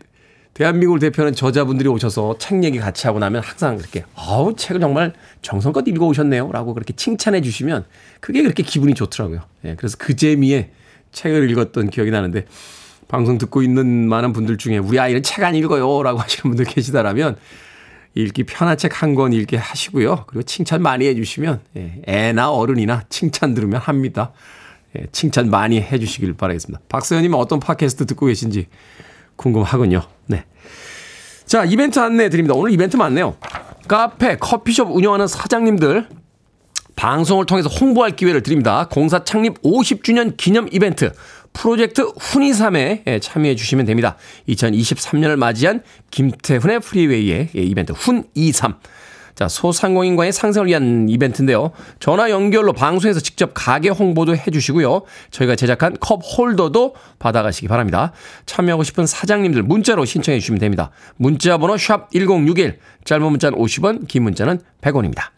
대한민국을 대표하는 저자분들이 오셔서 책 얘기 같이 하고 나면 항상 그렇게 아우 책을 정말 정성껏 읽어오셨네요 라고 그렇게 칭찬해 주시면 그게 그렇게 기분이 좋더라고요. 예, 그래서 그 재미에 책을 읽었던 기억이 나는데 방송 듣고 있는 많은 분들 중에 우리 아이는 책 안 읽어요 라고 하시는 분들 계시다라면 읽기 편한 책 한 권 읽게 하시고요. 그리고 칭찬 많이 해 주시면 예, 애나 어른이나 칭찬 들으면 합니다. 예, 칭찬 많이 해 주시길 바라겠습니다. 박서연님은 어떤 팟캐스트 듣고 계신지 궁금하군요. 네. 자, 이벤트 안내 드립니다. 오늘 이벤트 많네요. 카페, 커피숍 운영하는 사장님들 방송을 통해서 홍보할 기회를 드립니다. 공사 창립 오십 주년 기념 이벤트 프로젝트 훈이삼에 참여해 주시면 됩니다. 이천이십삼 년을 맞이한 김태훈의 프리웨이의 이벤트 훈이삼. 자, 소상공인과의 상생을 위한 이벤트인데요. 전화 연결로 방송에서 직접 가게 홍보도 해주시고요. 저희가 제작한 컵 홀더도 받아가시기 바랍니다. 참여하고 싶은 사장님들 문자로 신청해 주시면 됩니다. 문자번호 샵 일공육일, 짧은 문자는 오십 원, 긴 문자는 백 원입니다.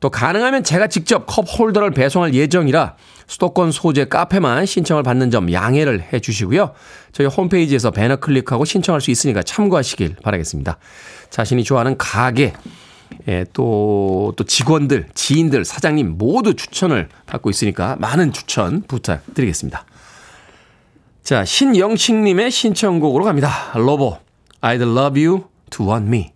또 가능하면 제가 직접 컵 홀더를 배송할 예정이라 수도권 소재 카페만 신청을 받는 점 양해를 해 주시고요. 저희 홈페이지에서 배너 클릭하고 신청할 수 있으니까 참고하시길 바라겠습니다. 자신이 좋아하는 가게, 예, 또, 또 직원들, 지인들, 사장님 모두 추천을 받고 있으니까 많은 추천 부탁드리겠습니다. 자, 신영식님의 신청곡으로 갑니다. 러버, I'd love you to want me.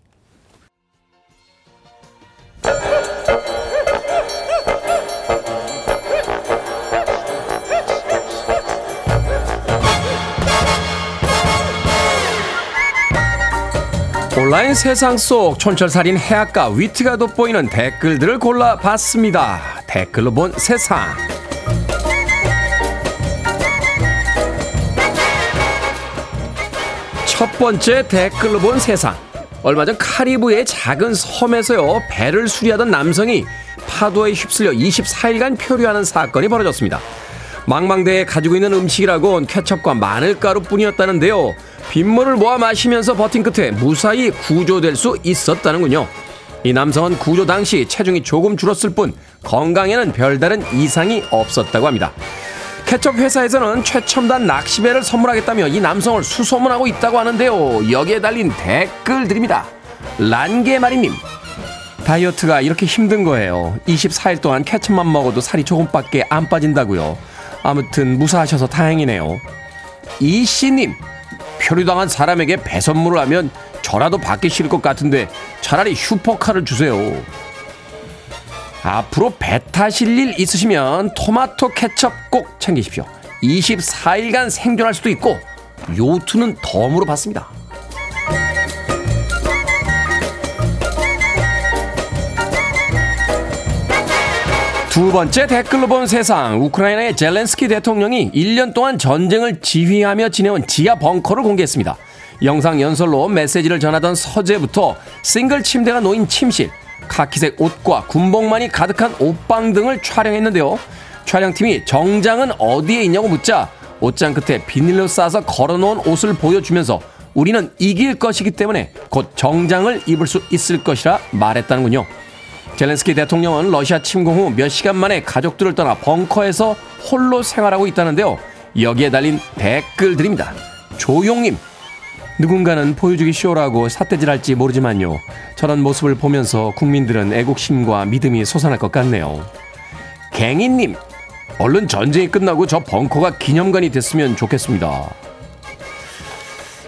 온라인 세상 속 촌철살인 해악과 위트가 돋보이는 댓글들을 골라봤습니다. 댓글로 본 세상. 첫 번째 댓글로 본 세상. 얼마 전 카리브해의 작은 섬에서요, 배를 수리하던 남성이 파도에 휩쓸려 이십사 일간 표류하는 사건이 벌어졌습니다. 망망대해 가지고 있는 음식이라곤 케첩과 마늘가루뿐이었다는데요. 빗물을 모아 마시면서 버틴 끝에 무사히 구조될 수 있었다는군요. 이 남성은 구조 당시 체중이 조금 줄었을 뿐 건강에는 별다른 이상이 없었다고 합니다. 케첩 회사에서는 최첨단 낚시배를 선물하겠다며 이 남성을 수소문하고 있다고 하는데요. 여기에 달린 댓글 드립니다. 란게마리님, 다이어트가 이렇게 힘든 거예요. 이십사 일 동안 케첩만 먹어도 살이 조금밖에 안 빠진다고요. 아무튼 무사하셔서 다행이네요. 이씨님, 표류당한 사람에게 배선물을 하면 저라도 받기 싫을 것 같은데 차라리 슈퍼카를 주세요. 앞으로 배 타실 일 있으시면 토마토 케첩 꼭 챙기십시오. 이십사 일간 생존할 수도 있고 요트는 덤으로 받습니다. 두 번째 댓글로 본 세상. 우크라이나의 젤렌스키 대통령이 일 년 동안 전쟁을 지휘하며 지내온 지하 벙커를 공개했습니다. 영상 연설로 메시지를 전하던 서재부터 싱글 침대가 놓인 침실, 카키색 옷과 군복만이 가득한 옷방 등을 촬영했는데요. 촬영팀이 정장은 어디에 있냐고 묻자 옷장 끝에 비닐로 싸서 걸어놓은 옷을 보여주면서 우리는 이길 것이기 때문에 곧 정장을 입을 수 있을 것이라 말했다는군요. 젤렌스키 대통령은 러시아 침공 후 몇 시간 만에 가족들을 떠나 벙커에서 홀로 생활하고 있다는데요. 여기에 달린 댓글들입니다. 조용님, 누군가는 보여주기 쇼라고 삿대질할지 모르지만요. 저런 모습을 보면서 국민들은 애국심과 믿음이 솟아날 것 같네요. 갱이님, 얼른 전쟁이 끝나고 저 벙커가 기념관이 됐으면 좋겠습니다.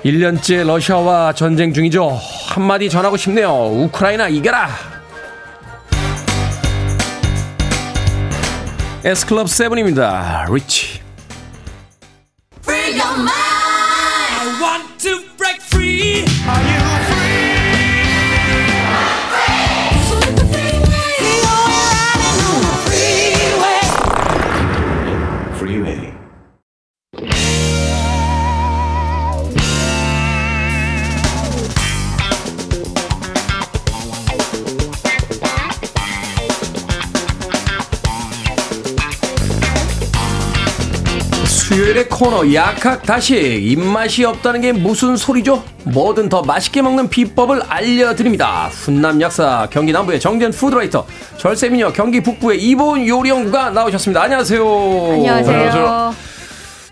일 년째 러시아와 전쟁 중이죠. 한마디 전하고 싶네요. 우크라이나 이겨라! S클럽 세븐입니다. 리치. Free your mind. I want to break free. Are you free? I'm free. You're riding on the freeway. Freeway. 월요일의 코너 약학다식. 입맛이 없다는 게 무슨 소리죠? 뭐든 더 맛있게 먹는 비법을 알려드립니다. 훈남 약사 경기 남부의 정전 푸드라이터 절세미녀 경기 북부의 이보은 요리연구가 나오셨습니다. 안녕하세요. 안녕하세요. 안녕하세요.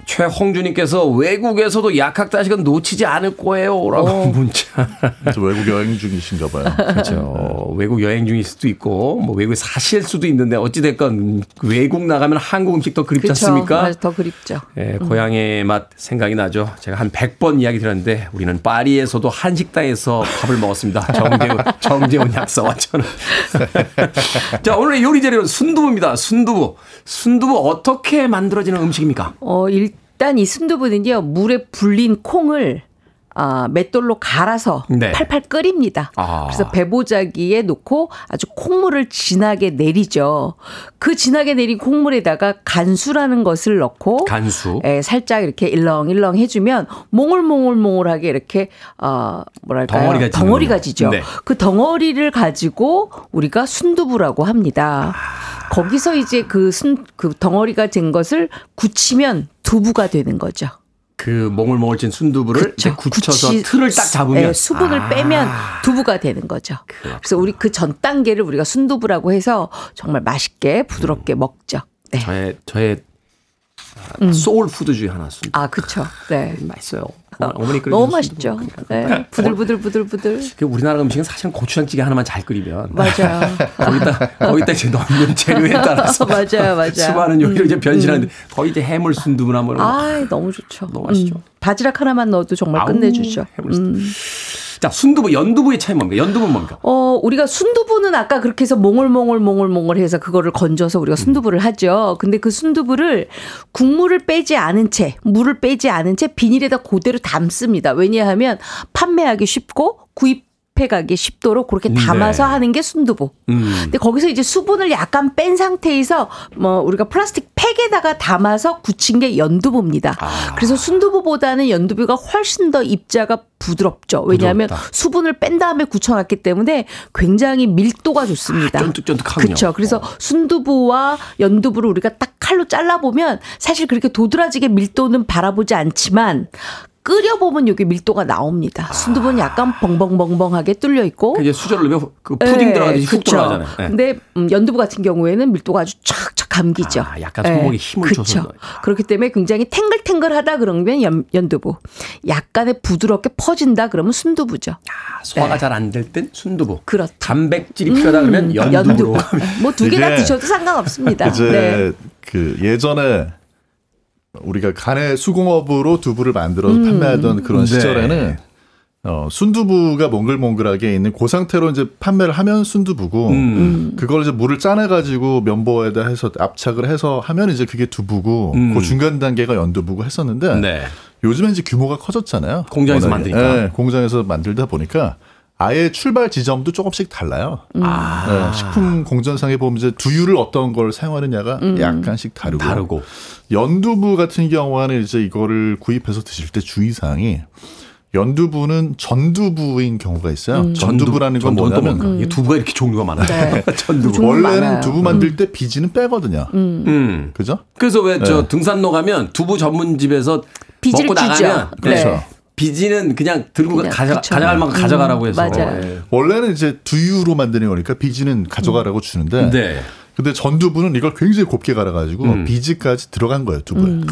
최홍주님께서 외국에서도 약학다식은 놓치지 않을 거예요 라고 문자. 외국 여행 중이신가 봐요. 그렇죠. 외국 여행 중일 수도 있고 뭐 외국에 사실 수도 있는데 어찌됐건 외국 나가면 한국 음식 더 그립지 그쵸, 않습니까? 더 그립죠. 예, 고향의 음. 맛 생각이 나죠. 제가 한 백 번 이야기 드렸는데 우리는 파리에서도 한 식당에서 밥을 먹었습니다. 정재훈, 정재훈 약사와 저는. 자, 오늘의 요리 재료는 순두부입니다. 순두부. 순두부 어떻게 만들어지는 음식입니까? 어, 일단 일단 이 순두부는요, 물에 불린 콩을 아, 맷돌로 갈아서 네. 팔팔 끓입니다. 아. 그래서 배보자기에 놓고 아주 콩물을 진하게 내리죠. 그 진하게 내린 콩물에다가 간수라는 것을 넣고 간수. 예, 살짝 이렇게 일렁일렁 해주면 몽글몽글몽글하게 이렇게 어, 뭐랄까요? 덩어리가, 덩어리가 지죠. 네. 그 덩어리를 가지고 우리가 순두부라고 합니다. 아. 거기서 이제 그, 순, 그 덩어리가 된 것을 굳히면 두부가 되는 거죠. 그 몽글몽글진 순두부를 그쵸. 굳혀서 굳이, 틀을 딱 잡으면 네, 수분을 아. 빼면 두부가 되는 거죠. 그렇구나. 그래서 우리 그 전 단계를 우리가 순두부라고 해서 정말 맛있게 부드럽게 음. 먹죠. 네. 저의 저의 음. 소울 푸드 중에 하나 순두부. 아 그렇죠. 네 맛있어요. 어머니 끓여주신 너무 맛있죠. 네. 부들부들 부들부들. 우리나라 음식은 사실 고추장찌개 하나만 잘 끓이면 맞아요. 거기다 거기다 이제 넣는 재료에 따라서 맞아요, 맞아요. 수많은 요리로 음, 이제 변신하는데 음. 거의 이제 해물 순두부나 뭐. 아, 너무 좋죠. 너무 맛있죠. 음. 바지락 하나만 넣어도 정말 아우, 끝내주죠. 해물 순두부. 음. 자, 순두부, 연두부의 차이 뭡니까? 연두부는 뭡니까? 어, 우리가 순두부는 아까 그렇게 해서 몽글몽글몽글몽글 해서 그거를 건져서 우리가 순두부를 음. 하죠. 근데 그 순두부를 국물을 빼지 않은 채, 물을 빼지 않은 채 비닐에다 그대로 담습니다. 왜냐하면 판매하기 쉽고 구입 가기 쉽도록 그렇게 담아서 네. 하는 게 순두부. 음. 근데 거기서 이제 수분을 약간 뺀 상태에서 뭐 우리가 플라스틱 팩에다가 담아서 굳힌 게 연두부입니다. 아. 그래서 순두부보다는 연두부가 훨씬 더 입자가 부드럽죠. 왜냐하면 부드럽다. 수분을 뺀 다음에 굳혀놨기 때문에 굉장히 밀도가 좋습니다. 아, 쫀득쫀득하군요. 그렇죠. 그래서 어. 순두부와 연두부를 우리가 딱 칼로 잘라보면 사실 그렇게 도드라지게 밀도는 바라보지 않지만 끓여보면 여기 밀도가 나옵니다. 순두부는 약간 벙벙벙벙하게 뚫려 있고. 이게 수저를 넣으면 그 푸딩 네, 들어가듯이 훅 들어가잖아요. 네. 근데 연두부 같은 경우에는 밀도가 아주 촥촥 감기죠. 아, 약간 손목에 네. 힘을 그쵸. 줘서. 아. 그렇기 때문에 굉장히 탱글탱글하다 그러면 연, 연두부. 약간의 부드럽게 퍼진다 그러면 순두부죠. 아, 소화가 네. 잘 안 될 땐 순두부. 그렇죠. 단백질이 필요하다 그러면 음, 연두부로. 연두부. 뭐 두 개 다 드셔도 상관없습니다. 이제 네. 그 예전에. 우리가 간의 수공업으로 두부를 만들어서 음. 판매하던 그런 시절에는 네. 어, 순두부가 몽글몽글하게 있는 그 상태로 이제 판매를 하면 순두부고 음. 그걸 이제 물을 짜내가지고 면보에다 해서 압착을 해서 하면 이제 그게 두부고 음. 그 중간 단계가 연두부고 했었는데 네. 요즘에 이제 규모가 커졌잖아요. 공장에서 워낙에. 만드니까. 네, 공장에서 만들다 보니까 아예 출발 지점도 조금씩 달라요. 음. 아. 네, 식품 공전상에 보면 이제 두유를 어떤 걸 사용하느냐가 음. 약간씩 다르고. 다르고. 연두부 같은 경우에는 이제 이거를 구입해서 드실 때 주의사항이 연두부는 전두부인 경우가 있어요. 음. 전두부라는 건 뭐냐면 음. 두부가 이렇게 종류가 많아요. 네. 전두부. 원래는 많아요. 두부 만들 때 비지는 빼거든요. 음. 음. 그죠? 그래서 왜 저 네. 등산로 가면 두부 전문집에서 먹고 나가면 네. 그렇죠. 비지는 그냥 들고 그냥, 가져, 가져갈 만큼 음, 가져가라고 해서. 맞아요. 네. 원래는 이제 두유로 만드는 거니까 비지는 가져가라고 음. 주는데 네. 근데 전두부는 이걸 굉장히 곱게 갈아가지고 음. 비지까지 들어간 거예요. 두부에. 음.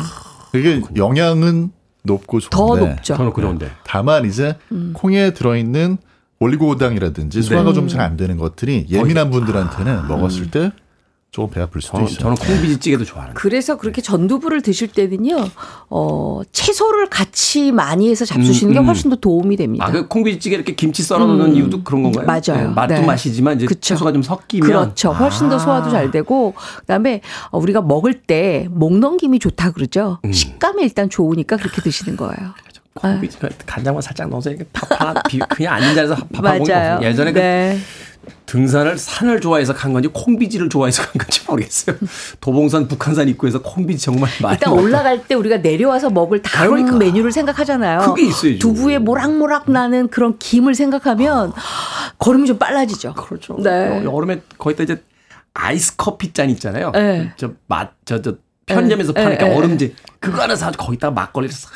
이게 그렇군요. 영양은 높고 좋은데. 더 높죠. 더 높고 좋은데. 다만 이제 음. 콩에 들어있는 올리고당이라든지 소화가 네. 좀 잘 안 되는 것들이 예민한 분들한테는 아. 먹었을 때 조금 배 아플 수도 저는, 있어요. 저는 콩비지찌개도 좋아하는데. 그래서 그렇게 전두부를 드실 때는요. 어, 채소를 같이 많이 해서 잡수시는 음, 음. 게 훨씬 더 도움이 됩니다. 아, 그 콩비지찌개 이렇게 김치 썰어 놓는 음. 이유도 그런 건가요? 맞아요. 네, 맛도 네. 맛이지만 이제 그쵸. 채소가 좀 섞이면. 그렇죠. 훨씬 아. 더 소화도 잘 되고 그다음에 우리가 먹을 때 목 넘김이 좋다 그러죠. 음. 식감이 일단 좋으니까 그렇게 드시는 거예요. 콩비지 간장만 살짝 넣어서 이렇게 밥하 그냥 앉은 자리에서 밥 한 공기 먹어요. 예전에 네. 그 등산을 산을 좋아해서 간 건지 콩비지를 좋아해서 간 건지 모르겠어요. 도봉산 북한산 입구에서 콩비지 정말 많이 일단 먹어요. 올라갈 때 우리가 내려와서 먹을 다른 그러니까. 메뉴를 생각하잖아요. 그게 있어야죠. 두부에 모락모락 나는 그런 김을 생각하면 아. 걸음이 좀 빨라지죠. 그렇죠. 네. 여름에 거기다 이제 아이스 커피 잔 있잖아요. 네. 저 맛 저 저 편의점에서 에, 파니까 에, 에, 얼음지 그거 하나 사서 거기다가 막걸리를 싹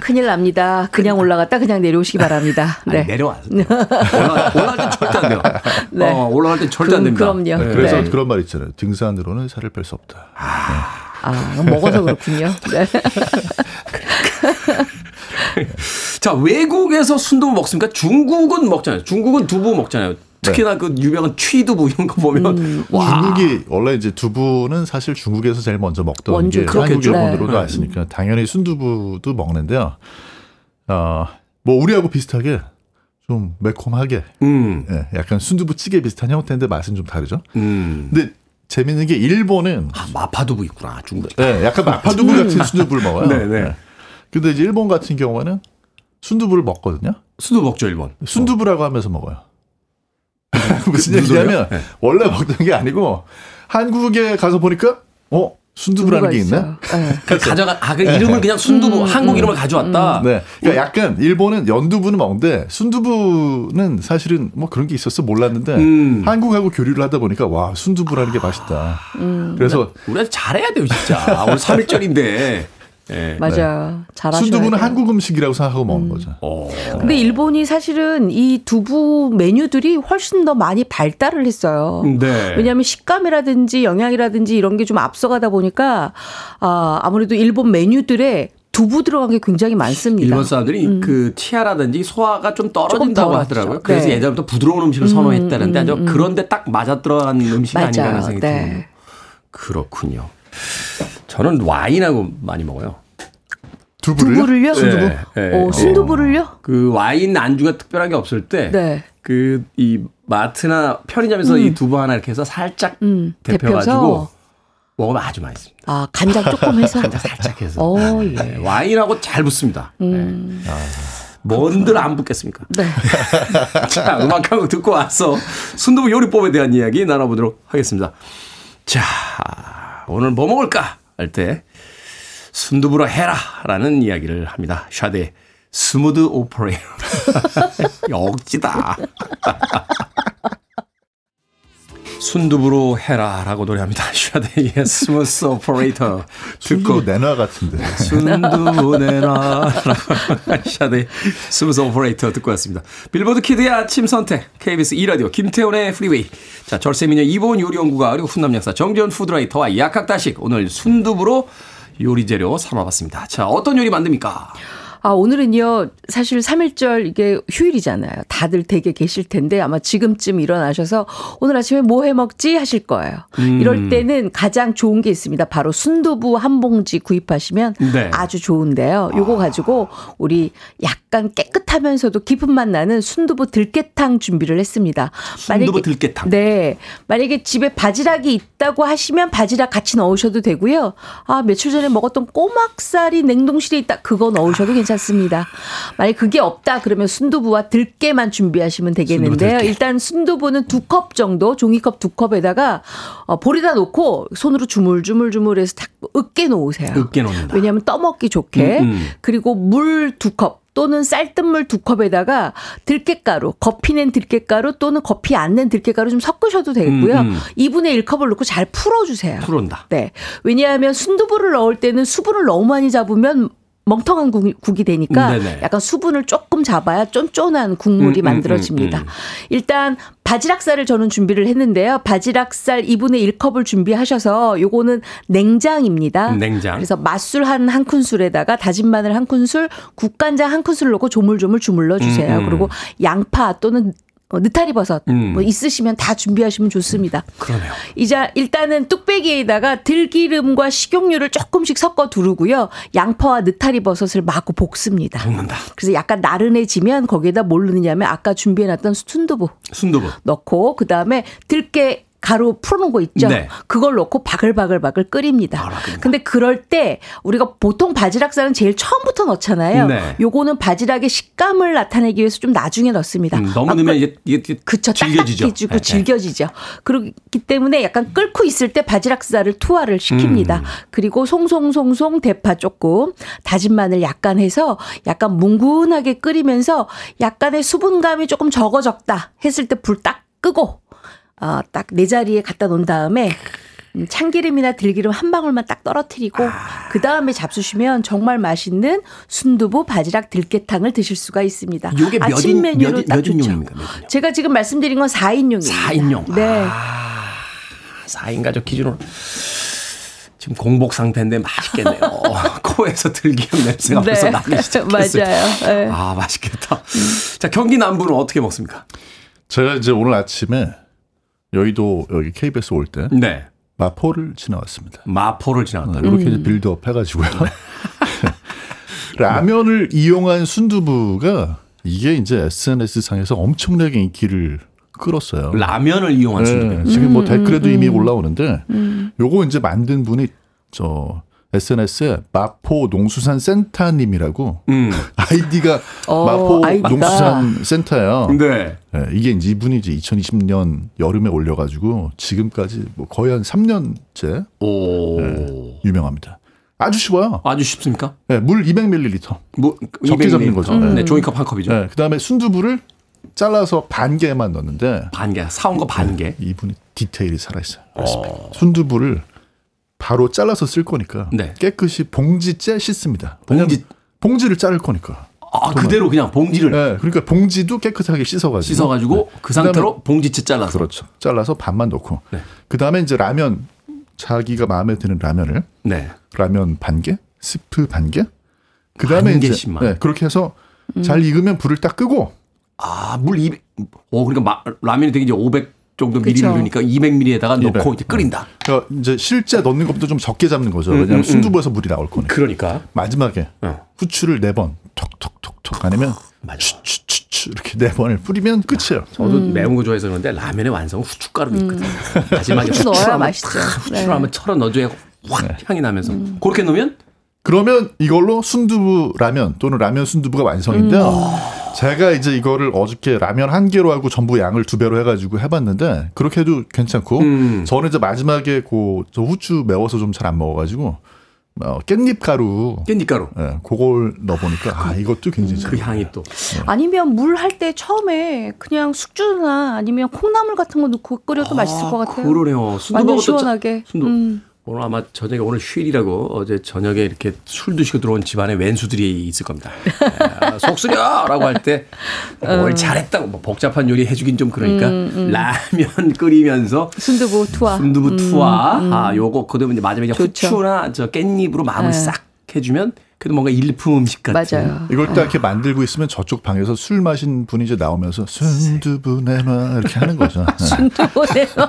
큰일 납니다. 그냥 올라갔다 그냥 내려오시기 바랍니다. 네. 아니, 내려와서 올라, 올라갈 땐 절대 안 돼요. 네. 어, 올라갈 땐 절대 안 됩니다. 그럼요. 네. 그래서 네. 그런 말 있잖아요. 등산으로는 살을 뺄 수 없다. 아, 아 먹어서 그렇군요. 네. 자, 외국에서 순두부 먹습니까? 중국은 먹잖아요. 중국은 두부 먹잖아요. 특히나 네. 그 유명한 취두부 이런 거 보면 음, 와. 중국이 원래 이제 두부는 사실 중국에서 제일 먼저 먹던 게 한국이 일본으로도 네. 왔으니까 당연히 순두부도 먹는데요. 어, 뭐 우리하고 비슷하게 좀 매콤하게 음. 예, 약간 순두부찌개 비슷한 형태인데 맛은 좀 다르죠. 음. 근데 재밌는 게 일본은 아, 마파두부 있구나 중국. 네, 약간 마파두부 같은 순두부를 먹어요. 네네. 네. 근데 이제 일본 같은 경우에는 순두부를 먹거든요. 순두부 먹죠 일본. 순두부라고 어. 하면서 먹어요. 무슨 얘기냐면 네. 원래 먹던 게 아니고 한국에 가서 보니까 어 순두부라는 게 있네. 네. 가져가 아 그 이름을 그냥 순두부 음, 한국 이름을 가져왔다. 음. 네. 그러니까 약간 일본은 연두부는 먹는데 순두부는 사실은 뭐 그런 게 있었어 몰랐는데 음. 한국하고 교류를 하다 보니까 와 순두부라는 게 맛있다. 음. 그래서 우리가 잘해야 돼요 진짜. 오늘 삼 일절인데. 네. 맞아요. 네. 잘하셔야 순두부는 돼요. 한국 음식이라고 생각하고 음. 먹는 거죠. 오. 근데 일본이 사실은 이 두부 메뉴들이 훨씬 더 많이 발달을 했어요. 네. 왜냐하면 식감이라든지 영양이라든지 이런 게 좀 앞서가다 보니까 아, 아무래도 일본 메뉴들에 두부 들어간 게 굉장히 많습니다. 일본 사람들이 음. 그 치아라든지 소화가 좀 떨어진다고 하더라고요. 그래서 네. 예전부터 부드러운 음식을 선호했다는데 음, 음, 음. 그런데 딱 맞아 들어간 음식이 아닌가 생각이 네. 드네요. 그렇군요. 저는 와인하고 많이 먹어요. 두부를요? 두부를요? 순두부? 네, 네. 오, 순두부를요? 그 와인 안주가 특별한 게 없을 때 네. 그 이 마트나 편의점에서 음. 이 두부 하나 이렇게 해서 살짝 음, 데펴가지고 먹으면 아주 맛있습니다. 아, 간장 조금 해서? 간장 살짝 해서. 오, 예. 네, 와인하고 잘 붙습니다. 음. 네. 아. 뭔들 안 붙겠습니까? 네. 자, 음악 한 곡 듣고 와서 순두부 요리법에 대한 이야기 나눠보도록 하겠습니다. 자, 오늘 뭐 먹을까? 할 때 순두부로 해라라는 이야기를 합니다. 샤데 스무드 오퍼레이터. 억지다. 순두부로 해라라고 노래합니다. 샤데의 스무스 오퍼레이터. 순두부 내놔 같은데. 순두부 내놔. 샤데 스무스 오퍼레이터 듣고 왔습니다. 빌보드 키드의 아침 선택. 케이비에스 이 라디오 김태훈의 프리웨이. 자, 절세미녀 이보은 요리연구가 그리고 훈남약사 정재훈 푸드라이터와 약학다식. 오늘 순두부로 요리재료 삼아봤습니다. 자, 어떤 요리 만듭니까? 아, 오늘은요, 사실 삼 일절 이게 휴일이잖아요. 다들 댁에 계실 텐데 아마 지금쯤 일어나셔서 오늘 아침에 뭐 해 먹지 하실 거예요. 음. 이럴 때는 가장 좋은 게 있습니다. 바로 순두부 한 봉지 구입하시면 네. 아주 좋은데요. 요거 아. 가지고 우리 약간 깨끗하면서도 깊은 맛 나는 순두부 들깨탕 준비를 했습니다. 순두부 만약에, 들깨탕. 네. 만약에 집에 바지락이 있다고 하시면 바지락 같이 넣으셔도 되고요. 아, 며칠 전에 먹었던 꼬막살이 냉동실에 있다. 그거 넣으셔도 괜찮아요. 습니다. 만약 그게 없다 그러면 순두부와 들깨만 준비하시면 되겠는데요. 순두부, 일단 순두부는 두 컵 정도 종이컵 두 컵에다가 어, 볼에다 놓고 손으로 주물주물주물해서 탁 으깨 놓으세요. 으깨 놓는다. 왜냐하면 떠먹기 좋게. 음, 음. 그리고 물 두 컵. 또는 쌀뜨물 두 컵에다가 들깨가루, 거피 낸 들깨가루 또는 거피 안 낸 들깨가루 좀 섞으셔도 되겠고요. 음, 음. 이분의 일 컵을 넣고 잘 풀어주세요. 풀어온다. 네. 왜냐하면 순두부를 넣을 때는 수분을 너무 많이 잡으면 멍텅한 국이 되니까 네네. 약간 수분을 조금 잡아야 쫀쫀한 국물이 음, 만들어집니다. 음, 음, 음. 일단 바지락살을 저는 준비를 했는데요. 바지락살 이분의 일 컵을 준비하셔서 요거는 냉장입니다. 냉장. 그래서 맛술 한 한 큰술에다가 다진 마늘 한 큰술, 국간장 한 큰술 넣고 조물조물 주물러 주세요. 음, 음. 그리고 양파 또는 어, 느타리버섯 음. 뭐 있으시면 다 준비하시면 좋습니다. 그러네요. 이제 일단은 뚝배기에다가 들기름과 식용유를 조금씩 섞어 두르고요. 양파와 느타리버섯을 마구 볶습니다. 볶는다. 그래서 약간 나른해지면 거기에다 뭘 넣느냐면 아까 준비해놨던 순두부. 순두부. 넣고 그다음에 들깨 가루 풀어놓은 거 있죠. 네. 그걸 넣고 바글바글바글 끓입니다. 아, 근데 그럴 때 우리가 보통 바지락살은 제일 처음부터 넣잖아요. 네. 요거는 바지락의 식감을 나타내기 위해서 좀 나중에 넣습니다. 음, 너무 아, 넣으면 이게, 이게 그쵸, 질겨지죠. 딱딱해지고 네, 질겨지죠. 네. 그렇기 때문에 약간 끓고 있을 때 바지락살을 투하를 시킵니다. 음. 그리고 송송송송 대파 조금 다진 마늘 약간 해서 약간 뭉근하게 끓이면서 약간의 수분감이 조금 적어졌다 했을 때 불 딱 끄고 어, 딱 내 자리에 갖다 놓은 다음에 참기름이나 들기름 한 방울만 딱 떨어뜨리고 아. 그다음에 잡수시면 정말 맛있는 순두부 바지락 들깨탕을 드실 수가 있습니다. 이게 몇 아침 인, 메뉴로 몇, 딱 몇 인용입니까? 몇 제가 지금 말씀드린 건 사 인용입니다. 사 인용. 네. 아, 사 인 가족 기준으로. 지금 공복 상태인데 맛있겠네요. 코에서 들기름 냄새가 네. 벌써 나기 시작했어요. 맞아요. 네. 아, 맛있겠다. 음. 자, 경기 남부는 어떻게 먹습니까? 제가 이제 오늘 아침에 여의도 여기 케이비에스 올 때 네. 마포를 지나왔습니다. 마포를 지나왔다. 어, 이렇게 이제 빌드업 해가지고요. 라면을 이용한 순두부가 이게 이제 에스엔에스상에서 엄청나게 인기를 끌었어요. 라면을 이용한 네, 순두부. 지금 뭐 음, 댓글에도 음, 이미 올라오는데 음. 요거 이제 만든 분이 저 에스엔에스에 마포 농수산 센터님이라고 음. 아이디가 어, 마포 아이디가. 농수산 센터예요. 네. 네, 이게 이제 이분이 이제 이천이십 년 여름에 올려가지고 지금까지 뭐 거의 한 삼 년째 오. 네, 유명합니다. 아주 쉬워요. 아주 쉽습니까? 네, 물 이백 밀리리터. 뭐, 적게 잡는 거죠. 음. 네, 종이컵 한 컵이죠. 네, 그다음에 순두부를 잘라서 반 개만 넣었는데 반 개 사온 거 반 개. 이분이 디테일이 살아있어요. 어. 순두부를 바로 잘라서 쓸 거니까 네. 깨끗이 봉지째 씻습니다. 봉지 봉지를 자를 거니까. 아 그러면. 그대로 그냥 봉지를. 네, 그러니까 봉지도 깨끗하게 씻어가지고. 씻어가지고 네. 그 상태로 그다음에, 봉지째 잘라서. 그렇죠. 잘라서 반만 넣고. 네. 그 다음에 이제 라면 자기가 마음에 드는 라면을. 네. 라면 반 개, 스프 반 개. 그 다음에 이제 네, 그렇게 해서 음. 잘 익으면 불을 딱 끄고. 아, 물 이백, 어, 그러니까 마, 라면이 되게 이제 오백 정도 밀리니까 이백 밀리리터에다가 넣고 이제 끓인다. 그러니까 이제 실제 넣는 것보다 좀 적게 잡는 거죠. 음, 왜냐하면 음, 순두부에서 음. 물이 나올 거니까. 그러니까. 마지막에 음. 후추를 네 번 톡톡톡톡 아니면 추추추추 이렇게 네 번을 뿌리면 끝이에요. 아, 저도 음. 매운 거 좋아해서 그런데 라면의 완성은 후춧가루가 있거든요. 음. 마지막에 후추 넣어야 맛있죠. 후추를 한번 네. 털어 넣어줘야 확 네. 향이 나면서. 음. 그렇게 넣으면? 그러면 이걸로 순두부 라면 또는 라면 순두부가 완성인데요. 음. 제가 이제 이거를 어저께 라면 한 개로 하고 전부 양을 두 배로 해가지고 해봤는데 그렇게 해도 괜찮고 음. 저는 이제 마지막에 그 저 후추 매워서 좀 잘 안 먹어가지고 어, 깻잎 가루, 깻잎 가루, 예, 그걸 넣어보니까 아, 그, 아 이것도 굉장히 음, 그 향이 또 네. 아니면 물 할 때 처음에 그냥 숙주나 아니면 콩나물 같은 거 넣고 끓여도 아, 맛있을 것 같아요. 그러네요. 완전 시원하게. 순두. 음. 오늘 아마 저녁에 오늘 휴일이라고 어제 저녁에 이렇게 술 드시고 들어온 집안에 왼수들이 있을 겁니다. 야, 속쓰려라고 할 때 뭘 음. 잘했다고 뭐 복잡한 요리 해주긴 좀 그러니까 음, 음. 라면 끓이면서 순두부 투하, 순두부 음, 투하, 음. 아 요거 그다음에 이제 마지막에 좋죠. 후추나 저 깻잎으로 마무리 네. 싹 해주면 그래도 뭔가 일품 음식 같은. 맞아요. 이걸 딱 이렇게 만들고 있으면 저쪽 방에서 술 마신 분이 이제 나오면서 순두부네마 이렇게 하는 거죠. 순두부네마.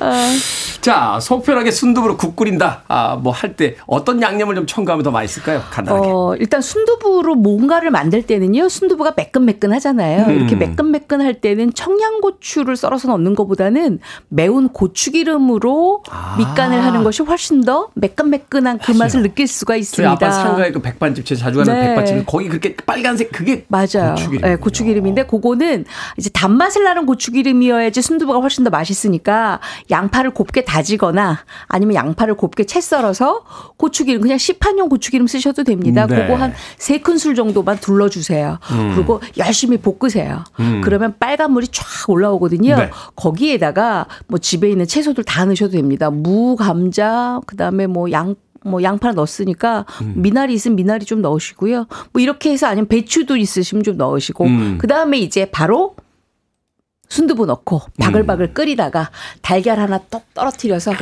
아. 자, 속 편하게 순두부로 국 끓인다. 아, 뭐 할 때 어떤 양념을 좀 첨가하면 더 맛있을까요? 간단하게. 어, 일단 순두부로 뭔가를 만들 때는요. 순두부가 매끈매끈하잖아요. 음. 이렇게 매끈매끈할 때는 청양고추를 썰어서 넣는 것보다는 매운 고추기름으로 아. 밑간을 하는 것이 훨씬 더 매끈매끈한 그 맞아요. 맛을 느낄 수가 있습니다. 저희 아빠 상가에 그 백반집 제가 자주 가는 네. 백반집 거기 그렇게 빨간색 그게 맞아요. 고추기름. 네, 고추기름인데 그거는 이제 단맛을 나는 고추기름이어야지 순두부가 훨씬 더 맛있으니까 양파를 곱게 다지거나 아니면 양파를 곱게 채 썰어서 고추기름 그냥 시판용 고추기름 쓰셔도 됩니다. 네. 그거 한 세 큰술 정도만 둘러주세요. 음. 그리고 열심히 볶으세요. 음. 그러면 빨간 물이 쫙 올라오거든요. 네. 거기에다가 뭐 집에 있는 채소들 다 넣으셔도 됩니다. 무, 감자, 그다음에 뭐 양 뭐 양파 넣었으니까 음. 미나리 있으면 미나리 좀 넣으시고요. 뭐 이렇게 해서 아니면 배추도 있으시면 좀 넣으시고 음. 그다음에 이제 바로 순두부 넣고 바글바글 음. 끓이다가 달걀 하나 똑 떨어뜨려서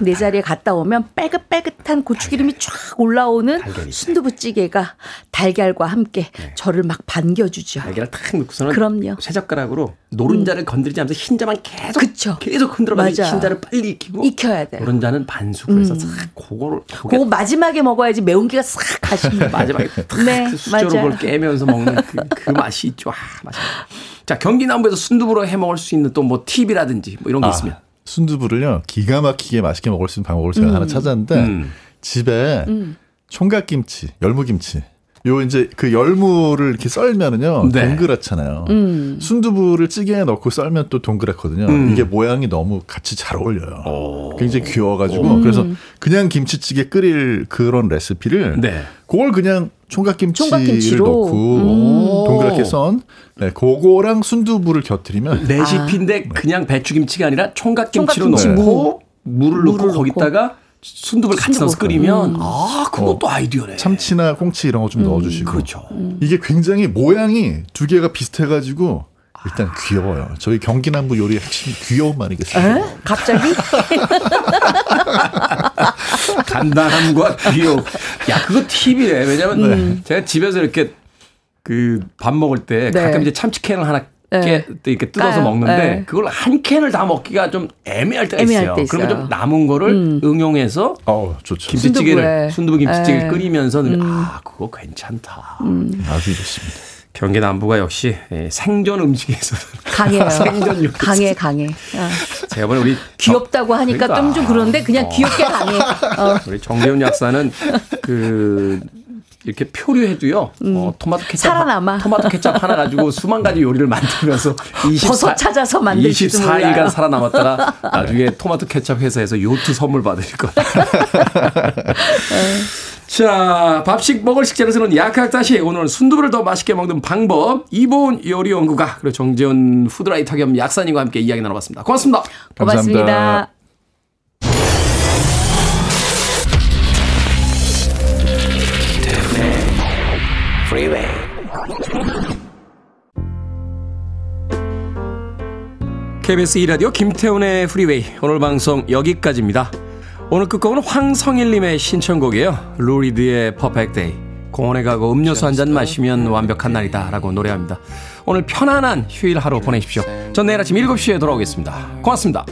내 자리에 갔다 오면 빨긋빨긋한 고추기름이 쫙 올라오는 순두부찌개가 달걀과 함께 네. 저를 막 반겨주죠. 달걀을 탁 넣고서는 그럼요. 세 젓가락으로 노른자를 음. 건드리지 않으면서 흰자만 계속 그쵸. 계속 흔들어가면서 흰자를 빨리 익히고 익혀야 돼요. 노른자는 반숙을 해서 음. 싹 그거를 그거 마지막에 먹어야지 매운기가 싹 가십니다. 마지막에 탁 네, 수저로 그걸 깨면서 먹는 그, 그 맛이 있죠. 아, 맛있다. 자, 경기 남부에서 순두부로 해 먹을 수 있는 또 뭐 팁이라든지 뭐 이런 게 아, 있으면. 순두부를요. 기가 막히게 맛있게 먹을 수 있는 방법을 제가 음. 하나 찾았는데 음. 집에 음. 총각김치, 열무김치 요 이제 그 열무를 이렇게 썰면은요 네. 동그랗잖아요. 음. 순두부를 찌개에 넣고 썰면 또 동그랗거든요. 음. 이게 모양이 너무 같이 잘 어울려요. 오. 굉장히 귀여워가지고 오. 그래서 그냥 김치찌개 끓일 그런 레시피를 네. 그걸 그냥 총각김치를 총각김치로. 넣고 음. 동그랗게 썬 네, 그거랑 순두부를 곁들이면 레시피인데 아. 그냥 배추김치가 아니라 총각김치로 총각김치 넣고 무. 물을, 물을 넣고 거기다가 순두부를 같이 넣어서 끓이면 음. 아 그것도 어, 아이디어네. 참치나 콩치 이런 거 좀 음. 넣어주시고 그렇죠. 음. 이게 굉장히 모양이 두 개가 비슷해가지고 일단 귀여워요. 저희 경기남부 요리의 핵심 귀여움 아니겠어요? 갑자기? 간단함과 귀여움. 야 그거 팁이래. 왜냐면 음. 제가 집에서 이렇게 그 밥 먹을 때 네. 가끔 이제 참치캔을 하나 네. 이렇게 뜯어서 까요? 먹는데 네. 그걸 한 캔을 다 먹기가 좀 애매할 때가 애매할 있어요. 때 있어요. 그러면 좀 남은 거를 음. 응용해서 어, 좋죠. 김치찌개를 순두부에. 순두부 김치찌개를 끓이면서 음. 아 그거 괜찮다. 음. 아주 좋습니다. 경기 남부가 역시 생존 음식에서 강해요. 생존 강해 강해. 어. 제가 보니 우리 귀엽다고 어, 하니까 그러니까. 좀 그런데 그냥 어. 귀엽게 강해. 어. 우리 정대훈 약사는 그. 이렇게 표류해도요. 음. 어, 토마토 케첩 살아남아. 토마토 케첩 하나 가지고 수만 가지 요리를 만들면서 이십사, 버섯 찾아서 만들지도 몰라요. 이십사 일간 살아남았다가 나중에 토마토 케첩 회사에서 요트 선물 받으실 거예요. 자, 밥식 먹을 식재를 쓰는 약학다시 오늘 순두부를 더 맛있게 먹는 방법 이보은 요리연구가 그리고 정재훈 후드라이터 겸 약사님과 함께 이야기 나눠봤습니다. 고맙습니다. 고맙습니다. 감사합니다. 케이비에스 이 라디오 김태훈의 프리웨이 오늘 방송 여기까지입니다. 오늘 끝곡은 황성일님의 신청곡이에요. 루리드의 Perfect Day. 공원에 가고 음료수 한잔 마시면 완벽한 날이다 라고 노래합니다. 오늘 편안한 휴일 하루 보내십시오. 전 내일 아침 일곱 시에 돌아오겠습니다. 고맙습니다.